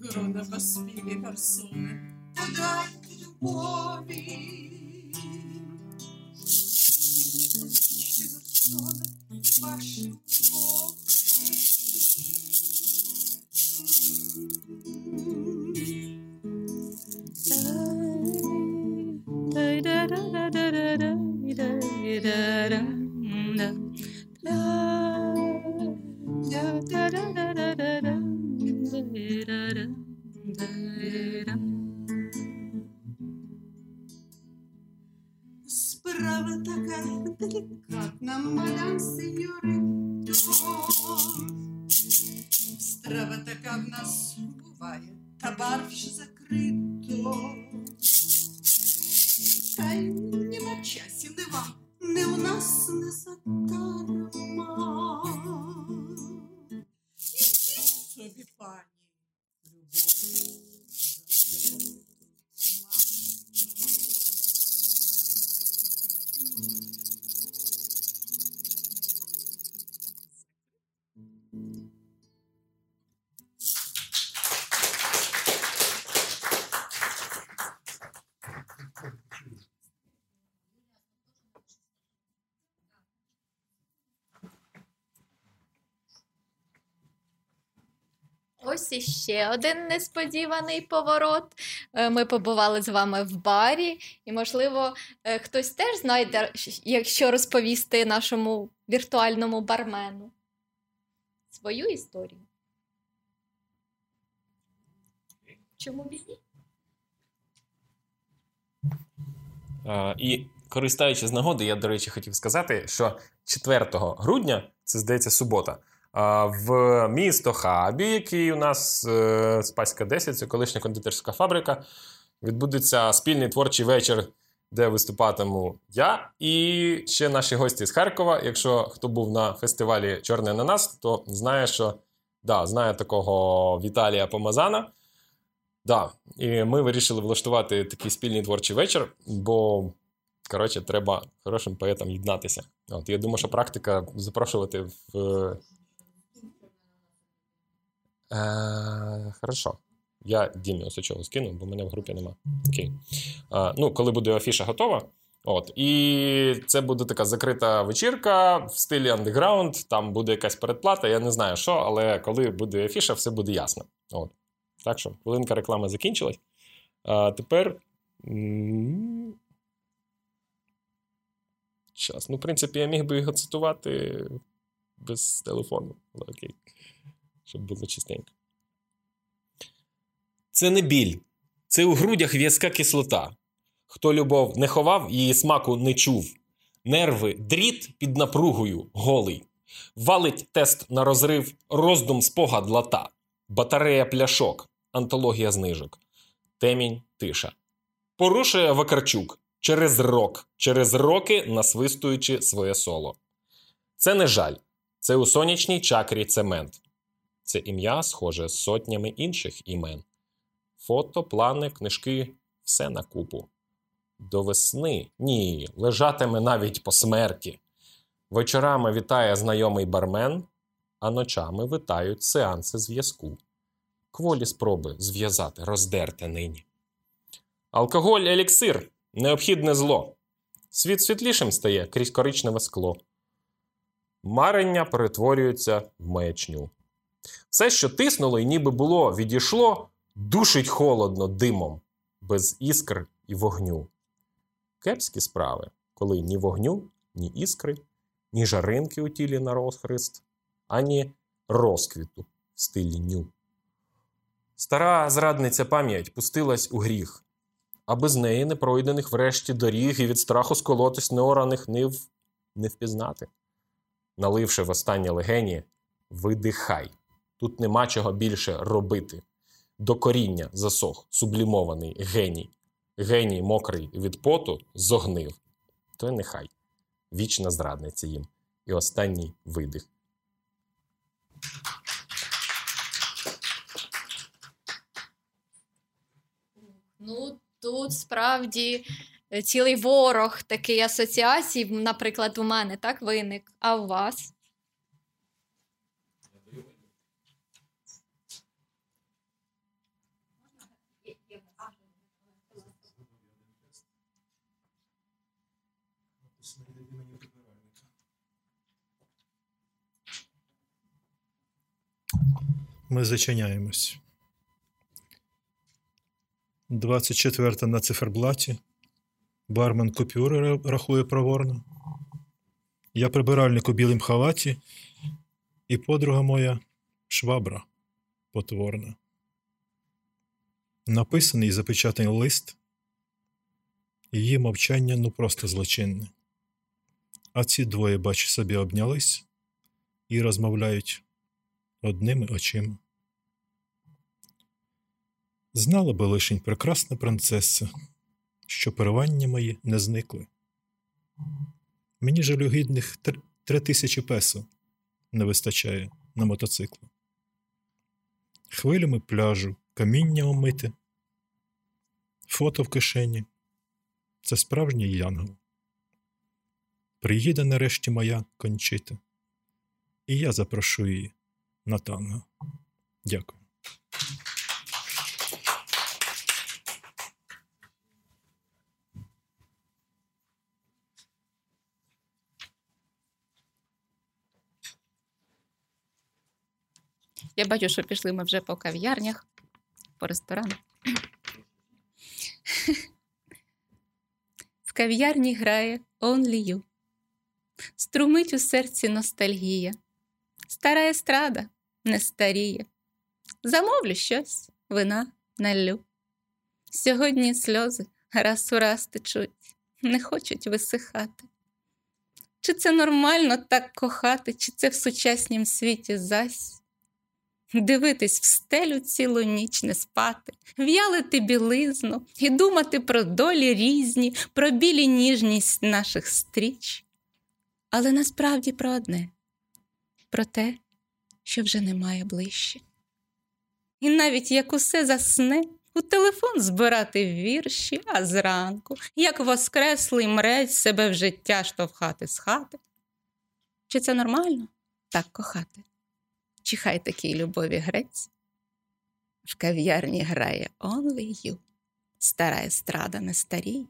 Грона поспілі, гарсони, подайте любові. І ми побічте, гарсони, ваші любові. Справа така делікатна, мадам сеньорино. Страва така в нас буває, та бар вже закрито. Та й ні на часі, не вам, не у нас, не задарма. Ідіть собі, пані, любові. Ось іще один несподіваний поворот. Ми побували з вами в барі, і, можливо, хтось теж знайде, якщо розповісти нашому віртуальному бармену свою історію. Чому б ні? І, користаючись нагоди, я, до речі, хотів сказати, що 4 грудня, це, здається, субота, в місто Хабі, який у нас Спаська 10, це колишня кондитерська фабрика, відбудеться спільний творчий вечір, де виступатиму я і ще наші гості з Харкова. Якщо хто був на фестивалі «Чорний ананас», то знає, що знає такого Віталія Помазана. І ми вирішили влаштувати такий спільний творчий вечір, бо коротше, треба хорошим поетам єднатися. От, я думаю, що практика запрошувати в... Хорошо. Я Дімі Осачову скину, бо мене в групі нема. Окей. Коли буде афіша готова. От. І це буде така закрита вечірка в стилі андеграунд. Там буде якась передплата, я не знаю що, але коли буде афіша, все буде ясно. От. Так що, хвилинка реклами закінчилась. Тепер... Час. В принципі, я міг би його цитувати без телефону. Але окей. Щоб було чистенько. Це не біль. Це у грудях в'язка кислота. Хто любов не ховав, її смаку не чув. нерви, дріт під напругою, голий. Валить тест на розрив, роздум, спогад, лата. Батарея пляшок, антологія знижок. Темінь, тиша. Порушує Вакарчук. Через рок. Через роки насвистуючи своє соло. Це не жаль. Це у сонячній чакрі цемент. Це ім'я схоже з сотнями інших імен. Фото, плани, книжки. Все на купу. До весни? Ні, лежатиме навіть по смерті. Вечорами вітає знайомий бармен, а ночами витають сеанси зв'язку. Кволі спроби зв'язати, роздерте нині. Алкоголь – еліксир, необхідне зло. Світ світлішим стає крізь коричневе скло. Марення перетворюється в маячню. Все, що тиснуло і ніби було, відійшло, душить холодно димом, без іскр і вогню. Кепські справи, коли ні вогню, ні іскри, ні жаринки у тілі на розхрист, ані розквіту в стилі ню. Стара зрадниця пам'ять пустилась у гріх, а без неї не пройдених врешті доріг і від страху сколотись неораних нив не впізнати. Наливши в останнє легені, видихай. Тут нема чого більше робити. До коріння засох сублімований геній. Геній, мокрий від поту, зогнив. То й нехай. Вічна зрадниця їм. І останній видих. Ну, тут справді цілий ворог такий асоціацій, наприклад, у мене так виник. А у вас? Ми зачиняємось. 24-та на циферблаті. Бармен купюри рахує проворно. Я прибиральник у білім халаті. І подруга моя швабра потворна. Написаний і запечатаний лист. Її мовчання ну просто злочинне. А ці двоє, бачу, собі обнялись і розмовляють одними очима. Знала би лишень прекрасна принцеса, що перевання мої не зникли. Мені жалюгідних 3000 песо не вистачає на мотоцикл. Хвилями пляжу, каміння омити, фото в кишені. Це справжній янгол. Приїде нарешті моя Кончита. І я запрошу її на танго. Дякую. Я бачу, що пішли ми вже по кав'ярнях, по ресторанах. В кав'ярні грає Only You. Струмить у серці ностальгія. Стара естрада не старіє. Замовлю щось, вина наллю. Сьогодні сльози раз у раз течуть, не хочуть висихати. Чи це нормально так кохати, чи це в сучаснім світі зась? Дивитись в стелю цілу ніч, не спати, в'ялити білизну і думати про долі різні, про білі ніжність наших стріч. Але насправді про одне, про те, що вже немає ближче. І навіть як усе засне, у телефон збирати вірші, а зранку, як воскреслий мрець, себе в життя штовхати з хати. Чи це нормально так кохати? Чи хай такій любові грець? В кав'ярні грає Only You. Стара естрада не старіє.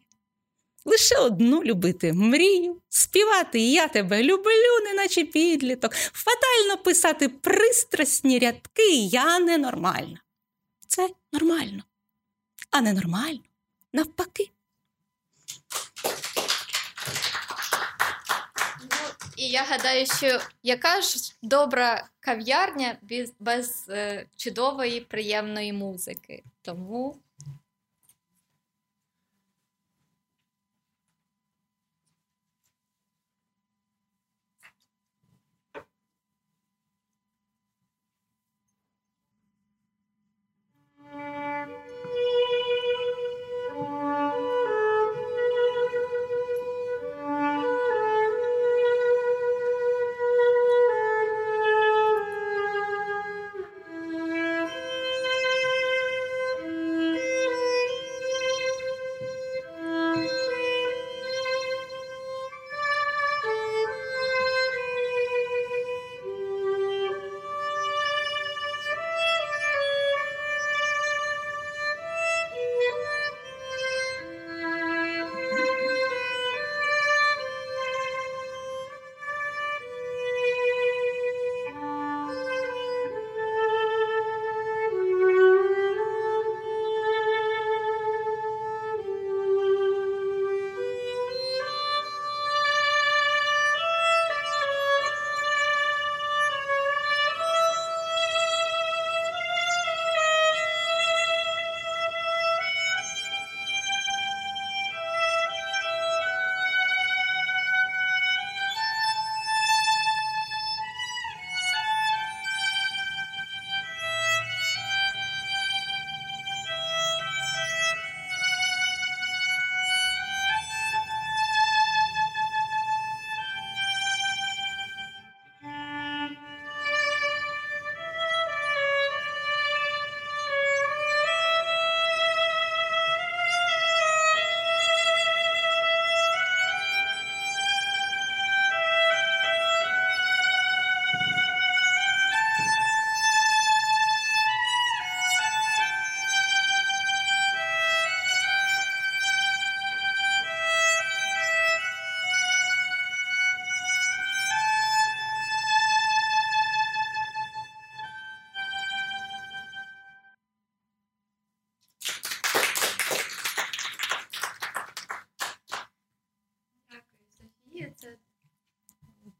Лише одну любити мрію, співати «Я тебе люблю, неначе підліток», фатально писати пристрасні рядки «Я ненормальна». Це нормально, а ненормально навпаки. Ну, і я гадаю, що яка ж добра кав'ярня без чудової, приємної музики. Тому...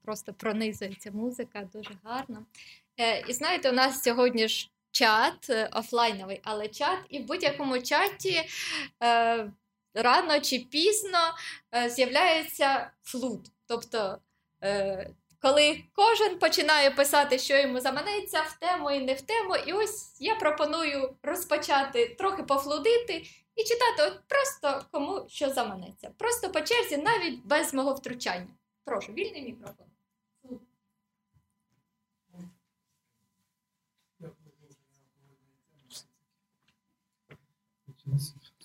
просто пронизує ця музика, дуже гарно. І знаєте, у нас сьогодні ж чат, офлайновий, але чат, і в будь-якому чаті рано чи пізно з'являється флут. Тобто, коли кожен починає писати, що йому заманеться, в тему і не в тему, і ось я пропоную розпочати, трохи пофлудити і читати от просто кому що заманеться. Просто по черзі, навіть без мого втручання. Прошу, вільний мікрофон.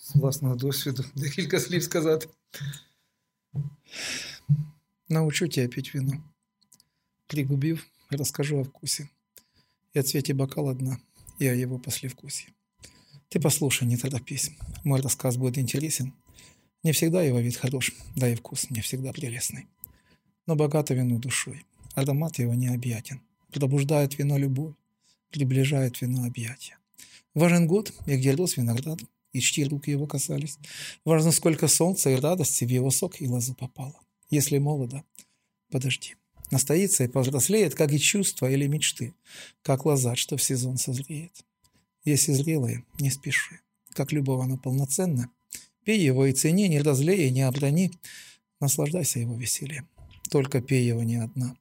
З власного досвіду декілька слів сказати. Научу тебя пить вино. Пригубив, расскажу о вкусе. И о цвете бокала дна, и о его послевкусии. Ты послушай, не торопись. Мой рассказ будет интересен. Не всегда его вид хорош, да и вкус не всегда прелестный. Но богато вино душой. Аромат его необъятен. Пробуждает вино любовь, приближает вино объятия. Важен год, и где рос виноград, и чьи руки его касались. Важно, сколько солнца и радости в его сок и лозу попало. Если молодо, подожди. Настоится и повзрослеет, как и чувства или мечты, как лоза, что в сезон созреет. Если зрелое, не спеши. Как любовь оно полноценно, пей его и цени, не разлей и не оброни. Наслаждайся его весельем. Только пей его не одна.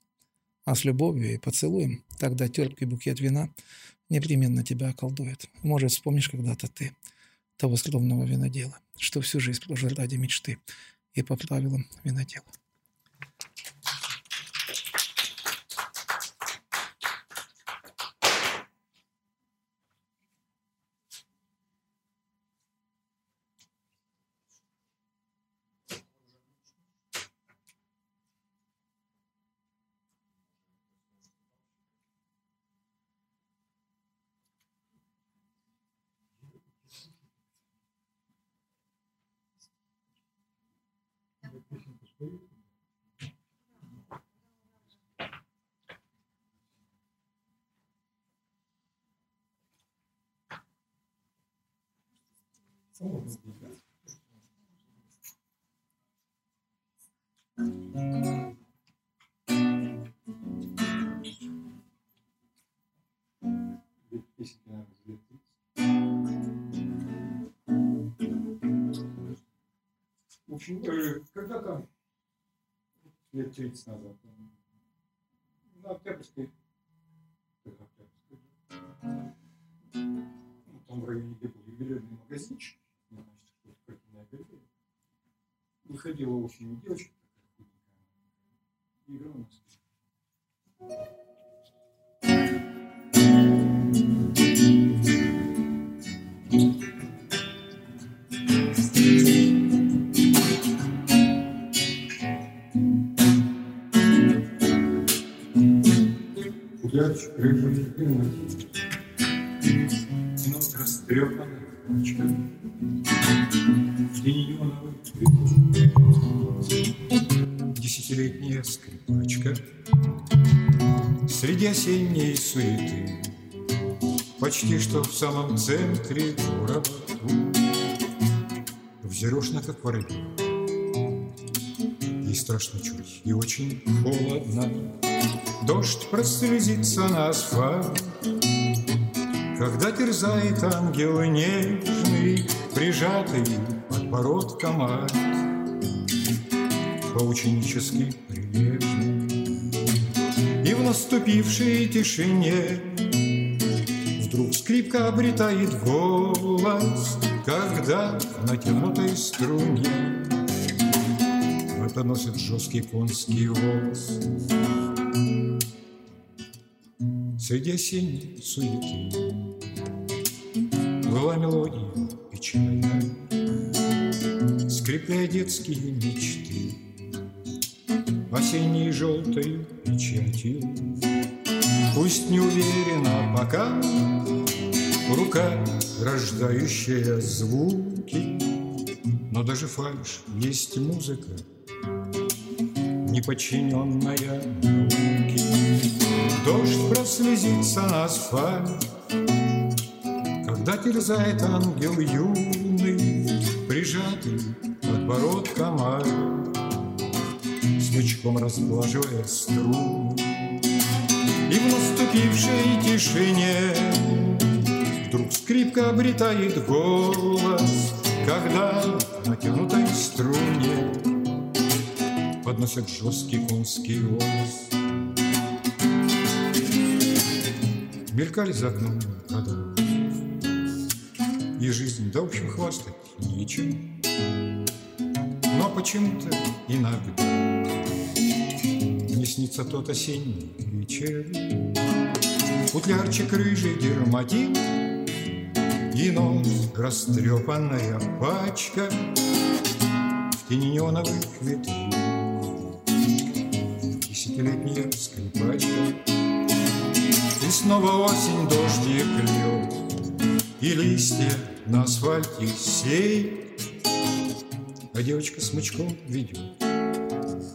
А с любовью и поцелуем, тогда терпкий букет вина непременно тебя околдует. Может, вспомнишь когда-то ты того скромного винодела, что всю жизнь прожил ради мечты и по правилам винодела. В общем, когда-то лет 30 назад на Октябрьской, там в районе, где был ювелирный магазинчик, выходила осенью девочка, и играла на скрипке. Десятилетняя скрипачка среди осенней суеты, почти что в самом центре города, взъерошена как воробей. Ей страшно чуть и очень холодно. Дождь прослезится на асфальт, когда терзает ангел нежный, прижатый подбородком ад, поученически прилежный. И в наступившей тишине вдруг скрипка обретает голос, когда в натянутой струне доносит жесткий конский голос. Среди осенней суеты была мелодия печальная, скрепляя детские мечты осенней желтой печатью. Пусть не уверена пока рука, рождающая звуки, но даже фальшь есть музыка, неподчиненная науке. Дождь прослезится на асфальт, когда терзает ангел юный, прижатый подбородком ад, с листочком разглаживая струны. И в наступившей тишине вдруг скрипка обретает голос, когда в натянутой струне подносят жесткий конский голос. Мелькали за окном года, и жизнь, да в общем, хвастать нечем. Но почему-то иногда не снится тот осенний вечер. Футлярчик рыжий дерматин и нос, растрепанная пачка в тени неоновых ветвей, десятилетняя скрипачка. И снова осень, дождик льет, и листья на асфальте сеет, а девочка смычком ведет,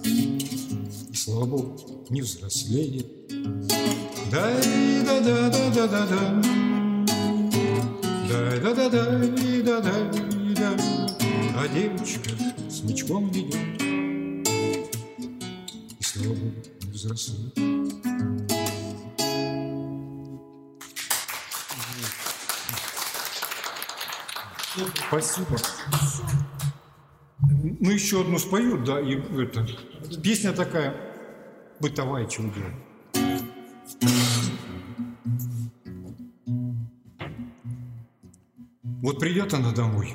и, слава богу, не взрослеет. Дай-да-да-да-да-да-да, дай-да-да-да-да-да, а девочка смычком ведет, и, слава богу, не взрослеет. Спасибо. Ну, еще одну спою, да, и это, песня такая, бытовая, чего делать. Вот придет она домой,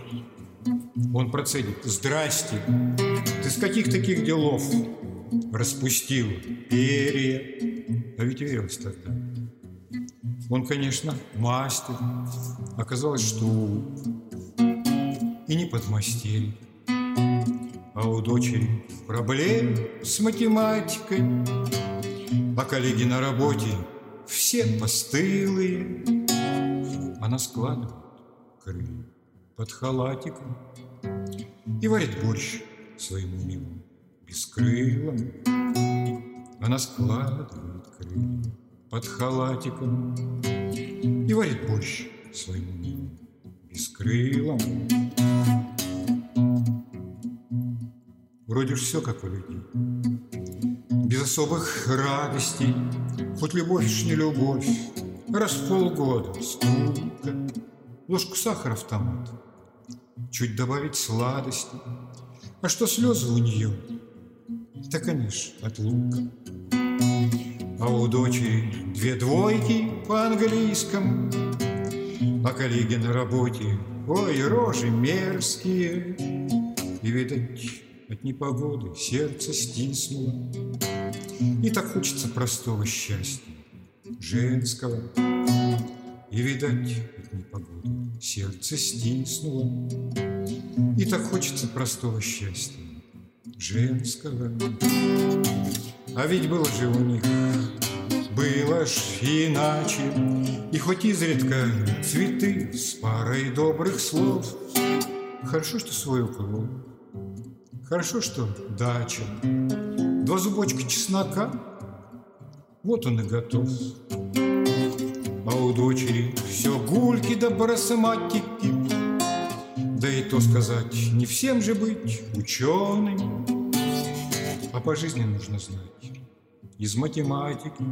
он процедит: здрасте, ты с каких таких делов распустил перья? А ведь верилось тогда. Он, конечно, мастер, оказалось, что и не подмастерье. А у дочери проблем с математикой, а коллеги на работе все постылые. Она складывает крылья под халатиком и варит борщ своему милому бескрылому. Она складывает крылья под халатиком и варит борщ своему милому бескрылому. Вроде уж все как у людей, без особых радостей, хоть любовь, ж не любовь, раз в полгода столько, ложку сахара в томат, чуть добавить сладости. А что слезы у нее? Да, конечно, от лука. А у дочери 2 двойки по-английскому, а коллеги на работе, ой, рожи мерзкие, и видать, от непогоды сердце стиснуло. И так хочется простого счастья, женского. И, видать, от непогоды сердце стиснуло. И так хочется простого счастья, женского. А ведь было же у них, было ж иначе. И хоть изредка цветы с парой добрых слов. Хорошо, что свое крыло, хорошо, что дача, 2 зубочка чеснока, вот он и готов. А у дочери все гульки да барасоматики, да и то сказать, не всем же быть ученым. А по жизни нужно знать из математики,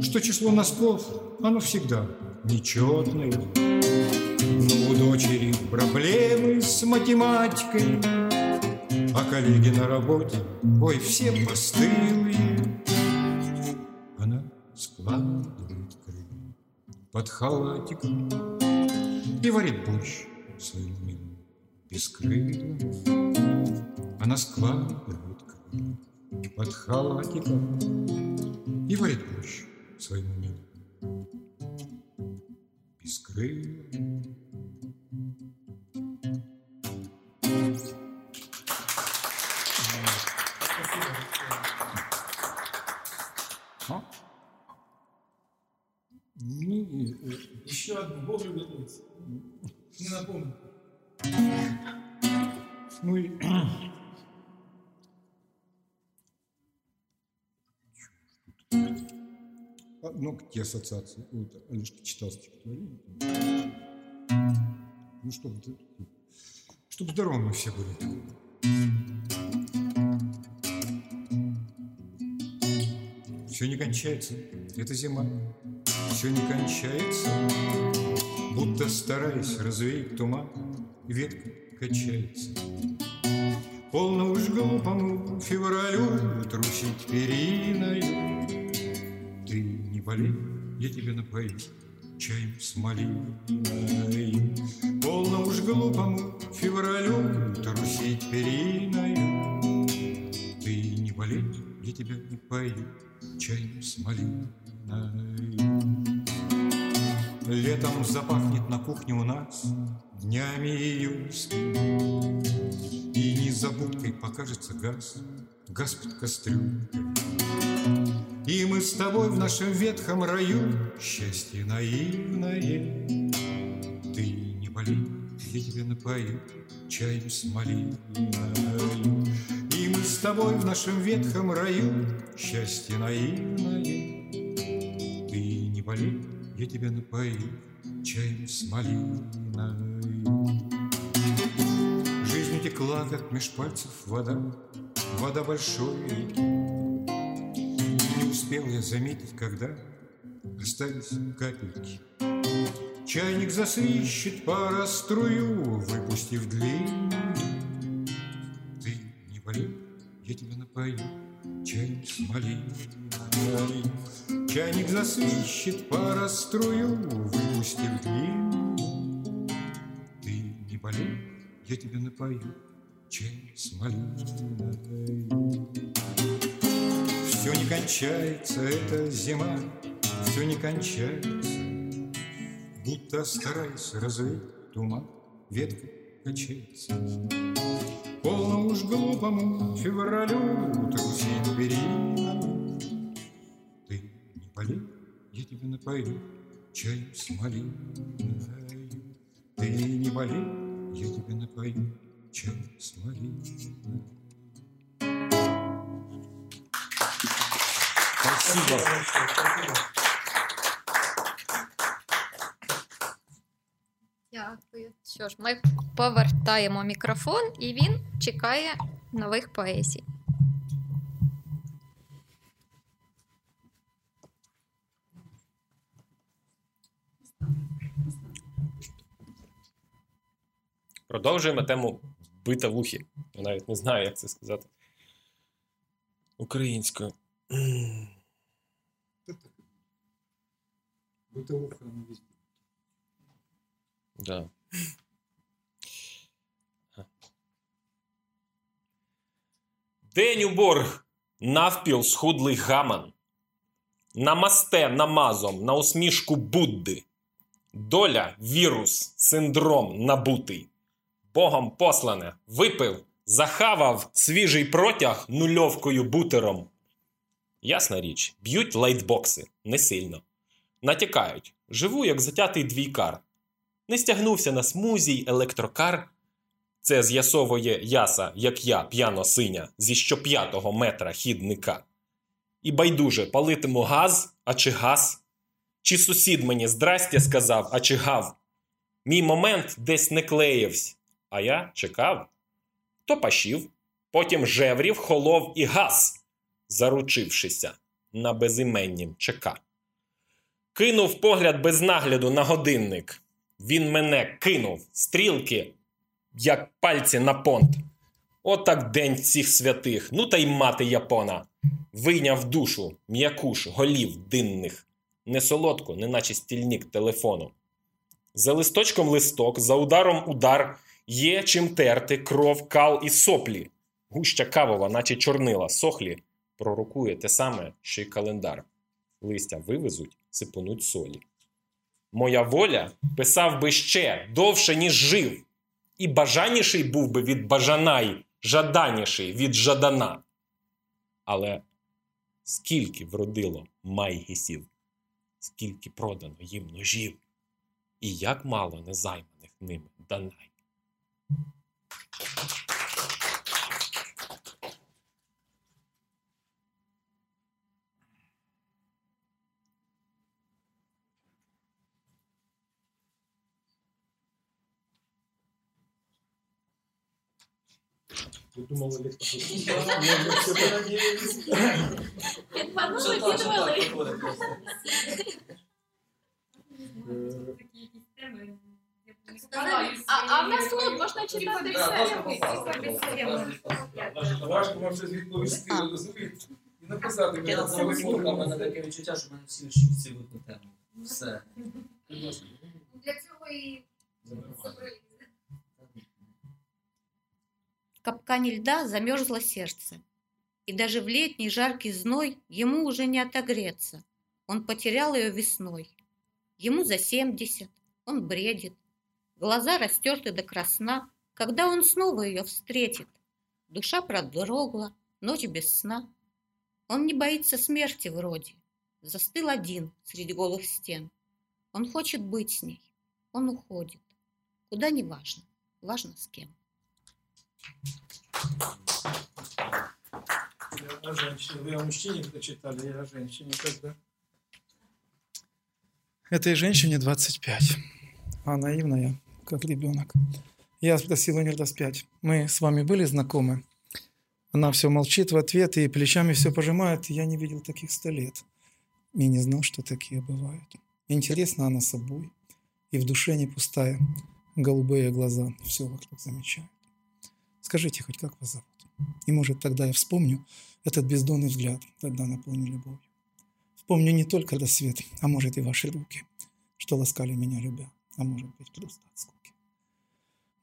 что число носков, оно всегда нечетное. Но у дочери проблемы с математикой, а коллеги на работе, ой, все постылые. Она складывает крылья под халатиком и варит борщ своим милым бескрылым. Она складывает крылья под халатиком и варит борщ своим милым бескрылым. Еще одну, Бог любит, не напомню. Ну и... Ну, какие ассоциации? Олежка читал стихотворение. Ну, чтобы здоровы мы все были. Все не кончается, это зима. Все не кончается, будто стараясь развеять туман, ветка качается. Полно уж глупому февралю трусить периной. Ты не болей, я тебя напою чаем с малиной. Полно уж глупому февралю трусить периной. Ты не болей, я тебя напою чаем с малиной. Летом запахнет на кухне у нас днями июльскими, и незабудкой покажется газ, газ под кастрюлькой. И мы с тобой в нашем ветхом раю счастье наивное. Ты не болей, я тебя напою чаем с малиной. И мы с тобой в нашем ветхом раю счастье наивное. Ты не болей, я тебя напою чаем с малиной. Жизнь утекла, как меж пальцев вода, вода большой реки. Не успел я заметить, когда остались капельки. Чайник засвищет парострую, выпустив длинную. Ты не болей, я тебя напою чаем с малиной. Чайник засвищет парострую, выпустив длинную. Ты не болей, я тебя напою чаем с малиной. Все не кончается, эта зима, все не кончается, будто стараясь развеять туман, ветка качается. Полно уж глупому февралю трусить перином. Ты не болей, я тебя напою чаем с малиной. Ты не болей, я тебя напою чаем с малиной. Спасибо. Дякую. Що ж, ми повертаємо мікрофон, і він чекає нових поезій. Продовжуємо тему битавухи. Я навіть не знаю, як це сказати українською. Битавуха на візьмі. Да. День уборг, навпіл схудлий гаман. Намасте намазом на усмішку Будди. Доля, вірус, синдром набутий. Богом послане, випив, захавав свіжий протяг нульовкою бутером. Ясна річ, б'ють лайтбокси, не сильно. Натякають, живу як затятий двійкар. Не стягнувся на смузі й електрокар. Це з'ясовує яса, як я, п'яно-синя, зі щоп'ятого метра хідника. І байдуже, палитиму газ, а чи газ? Чи сусід мені здрастя сказав, а чи гав? Мій момент десь не клеївсь, а я чекав. То пашів, потім жеврів, холов і газ, заручившися на безіменнім ЧК. Кинув погляд без нагляду на годинник. Він мене кинув, стрілки, як пальці на понт. Отак день цих святих, ну та й мати Япона. Вийняв душу, м'якуш, голів динних. Не солодко, неначе стільник телефону. За листочком листок, за ударом удар. Є чим терти, кров, кал і соплі. Гуща кавова, наче чорнила, сохлі. Пророкує те саме, що й календар. Листя вивезуть, сипонуть солі. Моя воля писав би ще довше, ніж жив. І бажаніший був би від бажана й жаданіший від жадана. Але скільки вродило майгісів, скільки продано їм ножів, і як мало незайманих ними данай. Думала, Олег, все понадіялися. А ну ми підвели. Такі якісь теми. А в нас тут можна читати все. Важко вам щось відповісти, розумієте? І написати. Я написав, у мене таке відчуття, що в мене всі вчивці в тему. Все. Для цього і... В капкане льда замерзло сердце, и даже в летний жаркий зной ему уже не отогреться. Он потерял ее весной. Ему за 70, он бредит, глаза растерты до красна, когда он снова ее встретит. Душа продрогла, ночь без сна. Он не боится смерти вроде, застыл один среди голых стен. Он хочет быть с ней, он уходит. Куда не важно, важно с кем. Я о женщине. Вы о мужчине когда читали, я о женщине тогда. Этой женщине 25. А наивная, как ребенок. Я спросил у нее раз 5. Мы с вами были знакомы? Она все молчит в ответ и плечами все пожимает. Я не видел таких 100 лет. Я не знал, что такие бывают. Интересна она собой. И в душе не пустая. Голубые глаза все вокруг замечают. Скажите хоть, как вас зовут? И, может, тогда я вспомню этот бездонный взгляд, тогда наполню любовью. Вспомню не только рассвет, а, может, и ваши руки, что ласкали меня, любя, а, может быть, просто от скуки.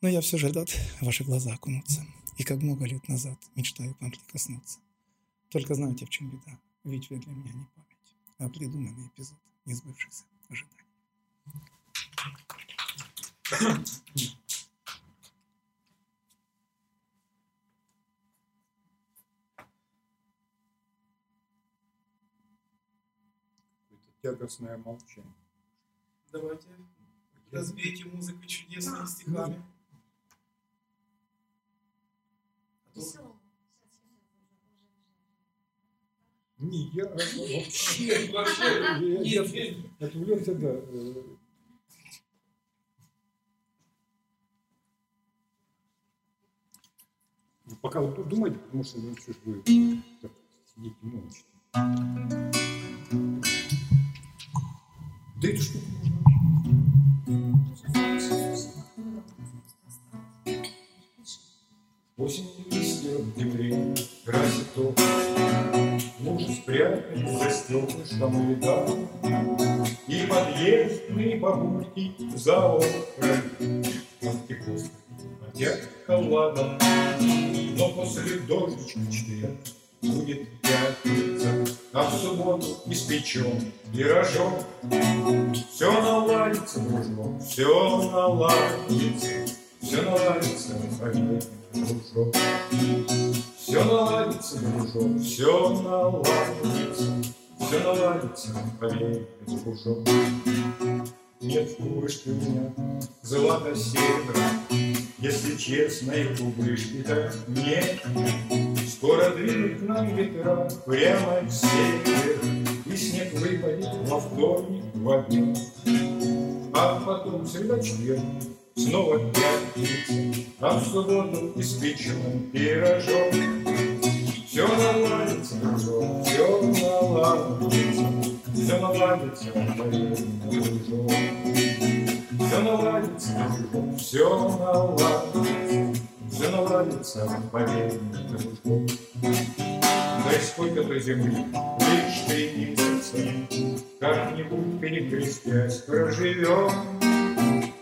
Но я все же рад в ваши глаза окунуться, и, как много лет назад, мечтаю к вам прикоснуться. Только знаете, в чем беда? Ведь вы для меня не память, а придуманный эпизод несбывшихся ожиданий. Тягостное молчание. Давайте разбейте музыку чудесными стихами. Не, я вообще... Отвлекся, да. Пока вы тут думаете, потому что вы чуть будете сидеть и молчать. Да эту штуку можно. 8 листьев декрей красит дом, муж спрятанный за стеклы штаны дам, и подъездные бабульки за окром. Матки после одят холодом, но после дождичка четверг будет пятница, а в субботу испечем пирожок. Все наладится, дружок, все наладится, все наладится, поверь, дружок. Все наладится, дружок, все наладится, все наладится, поверь, дружок. Нет в курышке у меня золото-серебро, если честно, и в кубышке так нет. Скоро двинут к нам ветра прямо в север, и снег выпадет во вторник в обед. А потом среда, четверг, снова пятница, а в субботу испечем пирожок. Все наладится, дружок, все наладится, все наладится, поверь, дружок. Все наладится, дружок, все наладится, все наладится, поверь, дружок. Дай сколько-то земли, лишь ты не птица, как-нибудь перекрестясь проживем.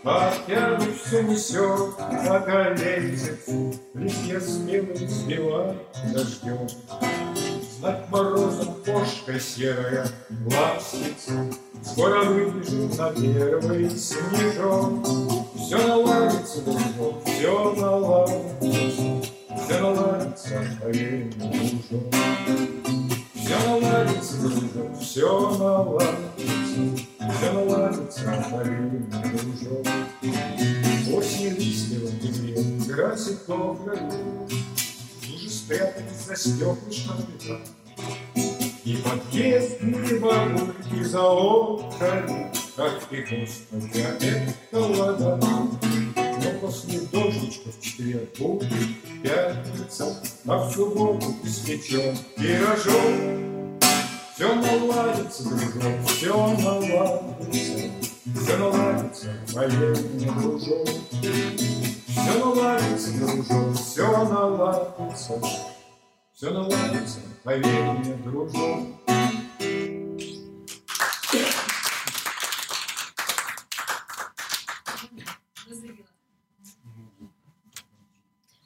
А оттягу все несет на колесицу, листья смелые сбивает дождем. Над морозом кошка серая ластится, скоро выбежит на первый снежок. Все наладится, дружок, все наладится, все наладится, поверь, дружок. Все наладится, дружок, все наладится, все наладится, поверь, дружок. 8 листьев в декрет красит ковры, спрятались за стеклы штаны, и подъездные бабульки за окнами, как пекутся опять холода. Но после дождичка в четверг будет пятница, а в субботу испечем пирожок. Все наладится, дружок, все наладится. Все наладится, поверь мне, дружок. Все наладится, дружок, все наладится. Все наладится, поверь мне, дружок.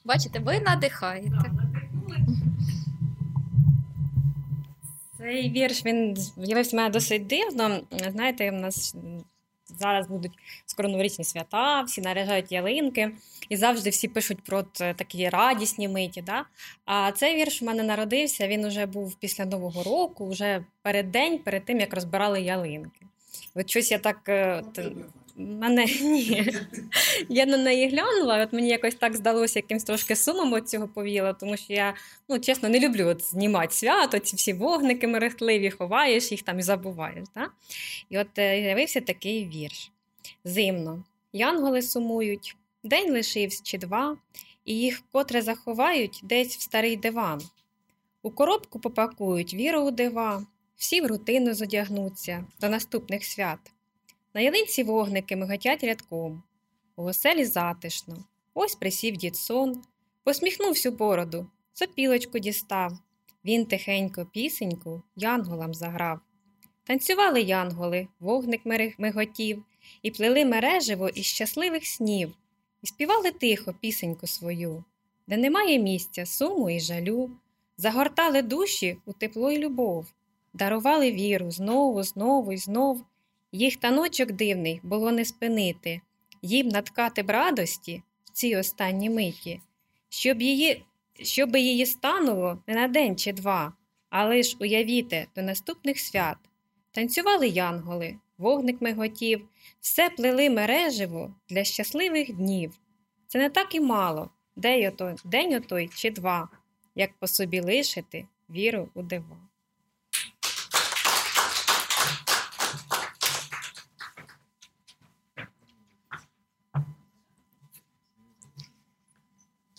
Бачите, ви надихаєте. Цей вірш, він з'явився в мене досить дивно. Знаєте, в нас зараз будуть скоро новорічні свята, всі наряжають ялинки, і завжди всі пишуть про такі радісні миті. Да? А цей вірш у мене народився, він вже був після Нового року, вже перед тим, як розбирали ялинки. От щось я так... Я на неї глянула, от мені якось так здалося, якимсь трошки сумом від цього повіяло, тому що я, чесно, не люблю от знімати свято, ці всі вогники мерехтливі, ховаєш їх там і забуваєш. Да? І от з'явився такий вірш. Зимно. Янголи сумують, день лишився чи два, і їх котре заховають десь в старий диван. У коробку попакують віру у дива, всі в рутину зодягнуться до наступних свят. На ялинці вогники миготять рядком. У оселі затишно. Ось присів дід Сон. Посміхнувся у бороду. Сопілочку дістав. Він тихенько пісеньку янголам заграв. Танцювали янголи, вогник миготів. І плели мереживо із щасливих снів. І співали тихо пісеньку свою. Де немає місця суму і жалю. Загортали душі у тепло й любов. Дарували віру знову, знову і знов. Їх таночок дивний було не спинити, їм наткати б радості в цій останній миті, щоби її стануло не на день чи два, а лиш уявіте до наступних свят. Танцювали янголи, вогник миготів, все плели мереживо для щасливих днів. Це не так і мало, день отой чи два, як по собі лишити віру у дива.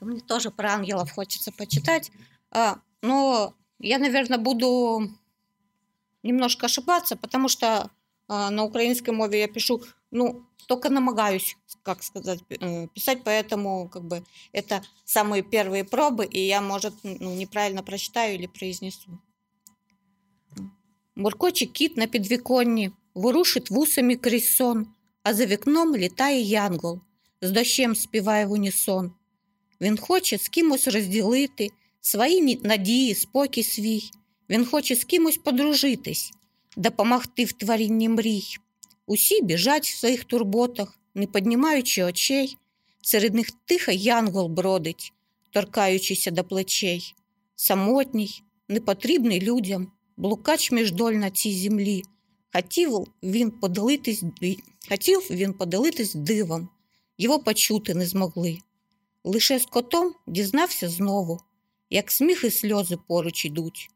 Мне тоже про ангелов хочется почитать. Но я, наверное, буду немножко ошибаться, потому что на украинской мове я пишу, только намагаюсь, как сказать, писать, поэтому как бы это самые первые пробы, и я, может, неправильно прочитаю или произнесу. Муркоче кіт на підвіконні, ворушить вусами крізь сон, а за вікном літає янгол, з дощем співає в унісон. Він хоче з кимось розділити свої надії, спокій свій. Він хоче з кимось подружитись, допомогти в творінні мрій. Усі біжать в своїх турботах, не піднімаючи очей. Серед них тихо янгол бродить, торкаючися до плечей. Самотній, непотрібний людям, блукач міждоль на цій землі. Хотів він поділитись дивом, його почути не змогли. Лише з котом дізнався знову, як сміх і сльози поруч ідуть.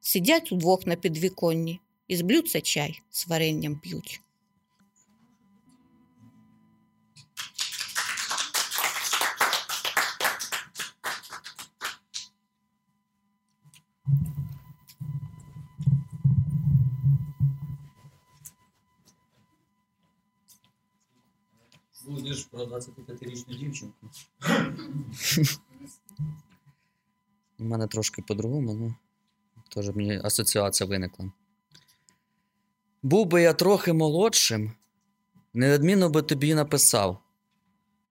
Сидять удвох на підвіконні і з блюдця чай з варенням п'ють. Будеш про 25-річну дівчинку. У мене трошки по-другому, теж мені асоціація виникла. Був би я трохи молодшим, неодмінно би тобі написав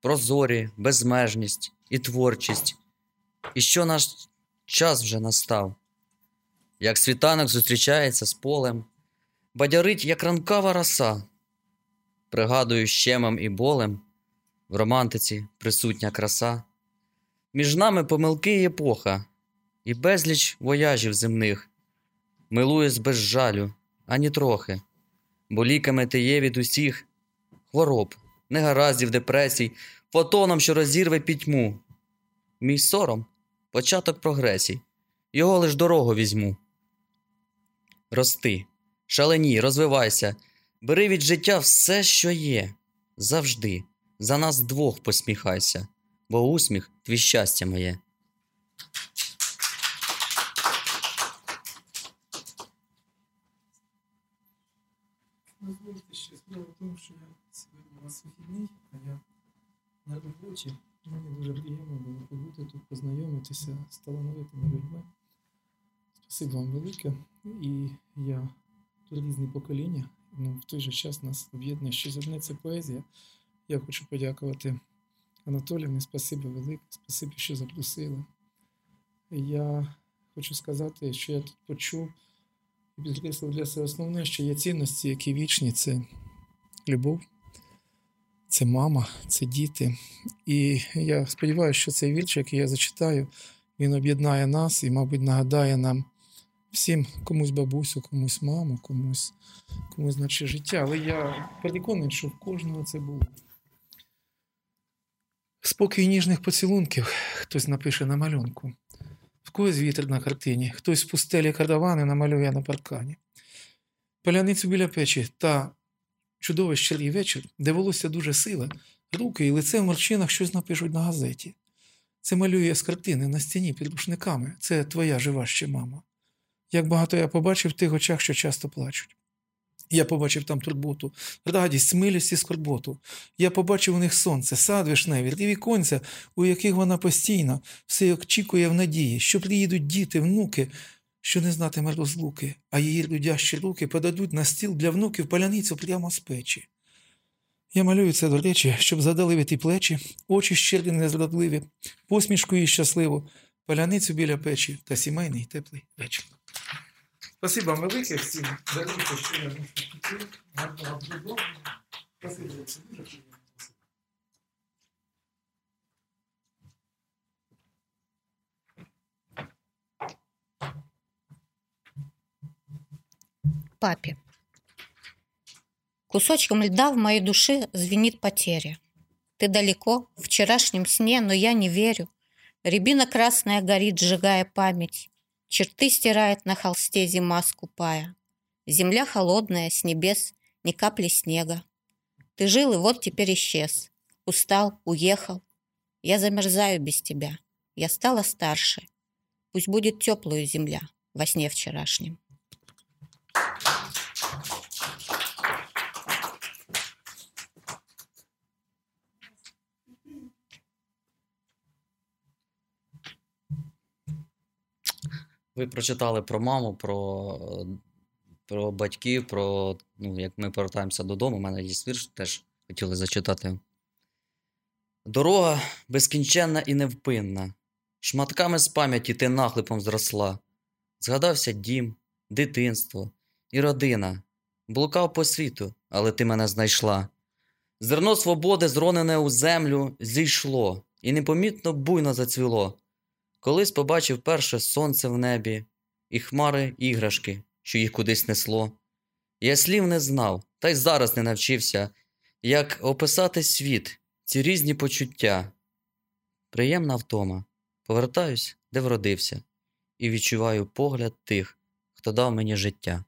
про зорі, безмежність і творчість, і що наш час вже настав. Як світанок зустрічається з полем, бадярить, як ранкова роса, пригадую щемом і болем, в романтиці присутня краса. Між нами помилки і епоха, і безліч вояжів земних. Милуюсь без жалю, ані трохи, бо ліками ти є від усіх хвороб, негараздів, депресій, фотоном, що розірве пітьму. Мій сором – початок прогресій, його лиш дорогу візьму. Рости, шаленій, розвивайся, бери від життя все, що є. Завжди за нас двох посміхайся, бо усміх – твій щастя моє. Ви знаєте, що справа в тому, що я сьогодні у вас вихідний, а я на роботі. Мені дуже приємно було побути тут, познайомитися з талановитими людьми. Спасибо вам велике. І я тут різні покоління, але в той же час нас об'єднує щось одне – це поезія. Я хочу подякувати Анатоліївні, спасибо велике, спасибо, що запросили. Я хочу сказати, що я тут почув і підкреслив для себе основне, що є цінності, які вічні – це любов, це мама, це діти. І я сподіваюся, що цей вірш, який я зачитаю, він об'єднає нас і, мабуть, нагадає нам всім, комусь бабусю, комусь маму, комусь наше життя. Але я переконаний, що в кожного це було. Спокій ніжних поцілунків хтось напише на малюнку. В когось вітер на картині, хтось в пустелі каравани намалює на паркані. Паляницю біля печі та чудовий щирий вечір, де волосся дуже сила, руки і лице в морщинах щось напишуть на газеті. Це малює з картини на стіні під рушниками. Це твоя жива ще мама. Як багато я побачив в тих очах, що часто плачуть. Я побачив там турботу, радість, милість і скорботу. Я побачив у них сонце, сад вишневий, і віконця, у яких вона постійно все очікує в надії, що приїдуть діти, внуки, що не знатиме розлуки, а її людящі руки подадуть на стіл для внуків паляницю прямо з печі. Я малюю це, до речі, щоб задали плечі, очі щирі незрадливі, посмішку її щасливу, паляницю біля печі та сімейний теплий вечір. Спасибо вам велике всім за те, що я хотів. Гарного вам дня. Спасибо вам всім. Папе. Кусочком льда в моей душе звенит потеря. Ты далеко, в вчерашнем сне, но я не верю. Рябина красная горит, сжигая память. Черты стирает на холсте зима скупая. Земля холодная, с небес ни капли снега. Ты жил и вот теперь исчез. Устал, уехал. Я замерзаю без тебя. Я стала старше. Пусть будет теплую земля во сне вчерашнем. Ви прочитали про маму, про батьків, про, ну, як ми повертаємося додому. У мене є вірш, теж хотіли зачитати. Дорога безкінченна і невпинна. Шматками з пам'яті ти нахлипом зросла. Згадався дім, дитинство і родина. Блукав по світу, але ти мене знайшла. Зерно свободи, зронене у землю, зійшло і непомітно буйно зацвіло. Колись побачив перше сонце в небі, і хмари іграшки, що їх кудись несло. Я слів не знав, та й зараз не навчився, як описати світ, ці різні почуття. Приємна втома, повертаюсь, де вродився, і відчуваю погляд тих, хто дав мені життя.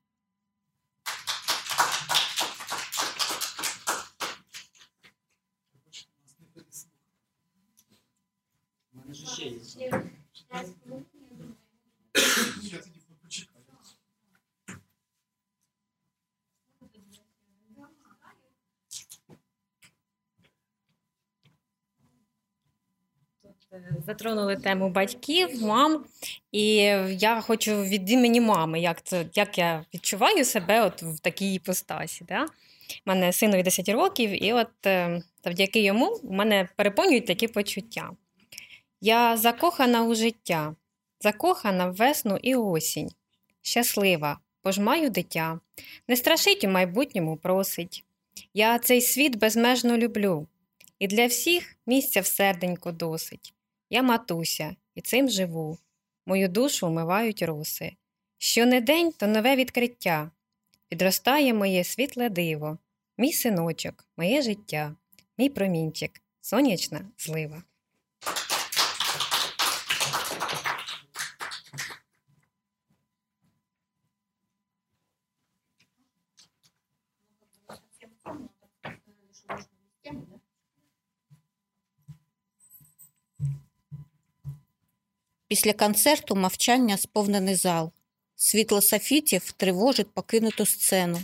Затронули тему батьків, мам, і я хочу від імені мами, як я відчуваю себе от в такій іпостасі. Да? У мене синові 10 років, і от завдяки йому в мене переповнюють такі почуття. Я закохана у життя, закохана в весну і осінь, щаслива, пожмаю дитя, не страшить у майбутньому просить. Я цей світ безмежно люблю, і для всіх місця в серденьку досить. Я матуся, і цим живу, мою душу умивають роси. Що не день, то нове відкриття, підростає моє світле диво, мій синочок, моє життя, мій промінчик, сонячна злива. Після концерту мовчання сповнений зал. Світло софітів тривожить покинуту сцену.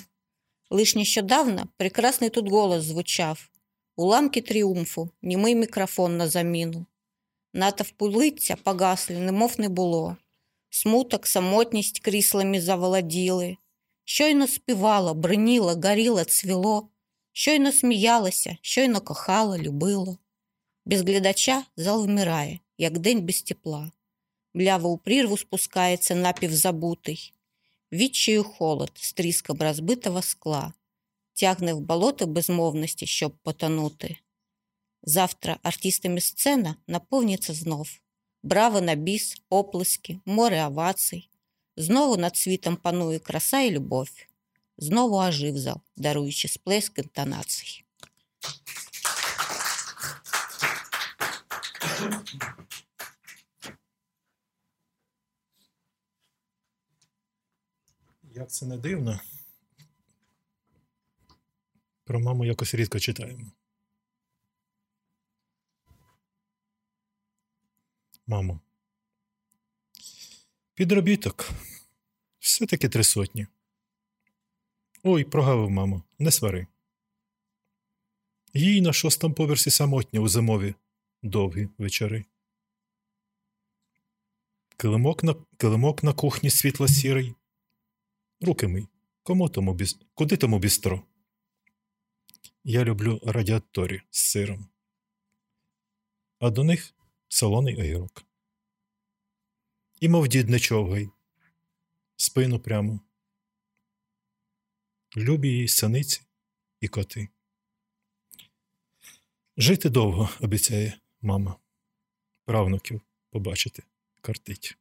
Лишь нещодавно прекрасный тут голос звучав. Уламки тріумфу, німий мікрофон на заміну. Натовп лиця погасли, немов не було. Смуток, самотність кріслами заволоділи. Щойно співало, бриніло, горіло, цвіло. Щойно сміялося, щойно кохало, любило. Без глядача зал вмирає, як день без тепла. Бляво у прірву спускається напівзабутий. Відчаю холод з тріском розбитого скла. Тягне в болото безмовності, щоб потонути. Завтра артистами сцена наповниться знов. Браво на біс, оплески, море овацій. Знову над світом панує краса і любов. Знову ожив зал, даруючи сплеск інтонацій. Як це не дивно, про маму якось рідко читаємо. Мамо. Підробіток. Все-таки 300. Ой, прогавив, мамо, не свари. Їй на 6-му поверсі самотня у зимові довгі вечори. Килимок на кухні світло-сірий. Руки мий. Куди тому бістро? Я люблю радіаторі з сиром. А до них солоний огірок. І мов дід не човгай. Спину прямо. Любі її саниці і коти. Жити довго, обіцяє мама. Правнуків побачити картить.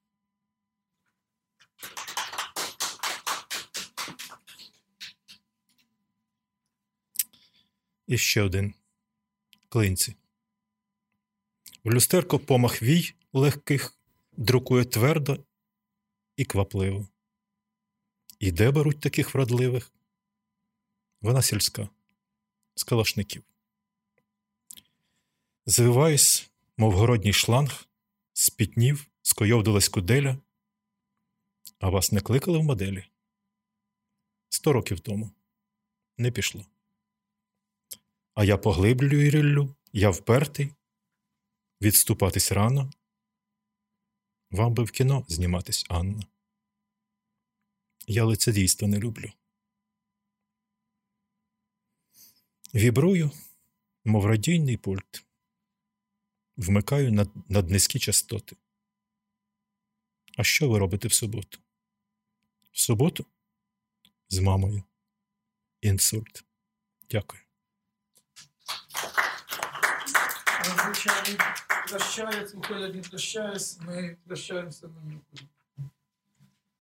І ще один. Клинці. В люстерко помах вій легких друкує твердо і квапливо. І де беруть таких вродливих? Вона сільська. З калашників. Звиваюсь, мов городній шланг, спітнів, скойовдилась куделя. А вас не кликали в моделі? 100 років тому. Не пішло. А я поглиблюю і ріллю, я впертий, відступатись рано. Вам би в кіно зніматись, Анна. Я лицедійство не люблю. Вібрую, мов радійний пульт. Вмикаю над низькі частоти. А що ви робите в суботу? В суботу? З мамою. Інсульт. Дякую. Звичайно, прощаюсь, уходять не прощаюсь, ми прощаємося на нього.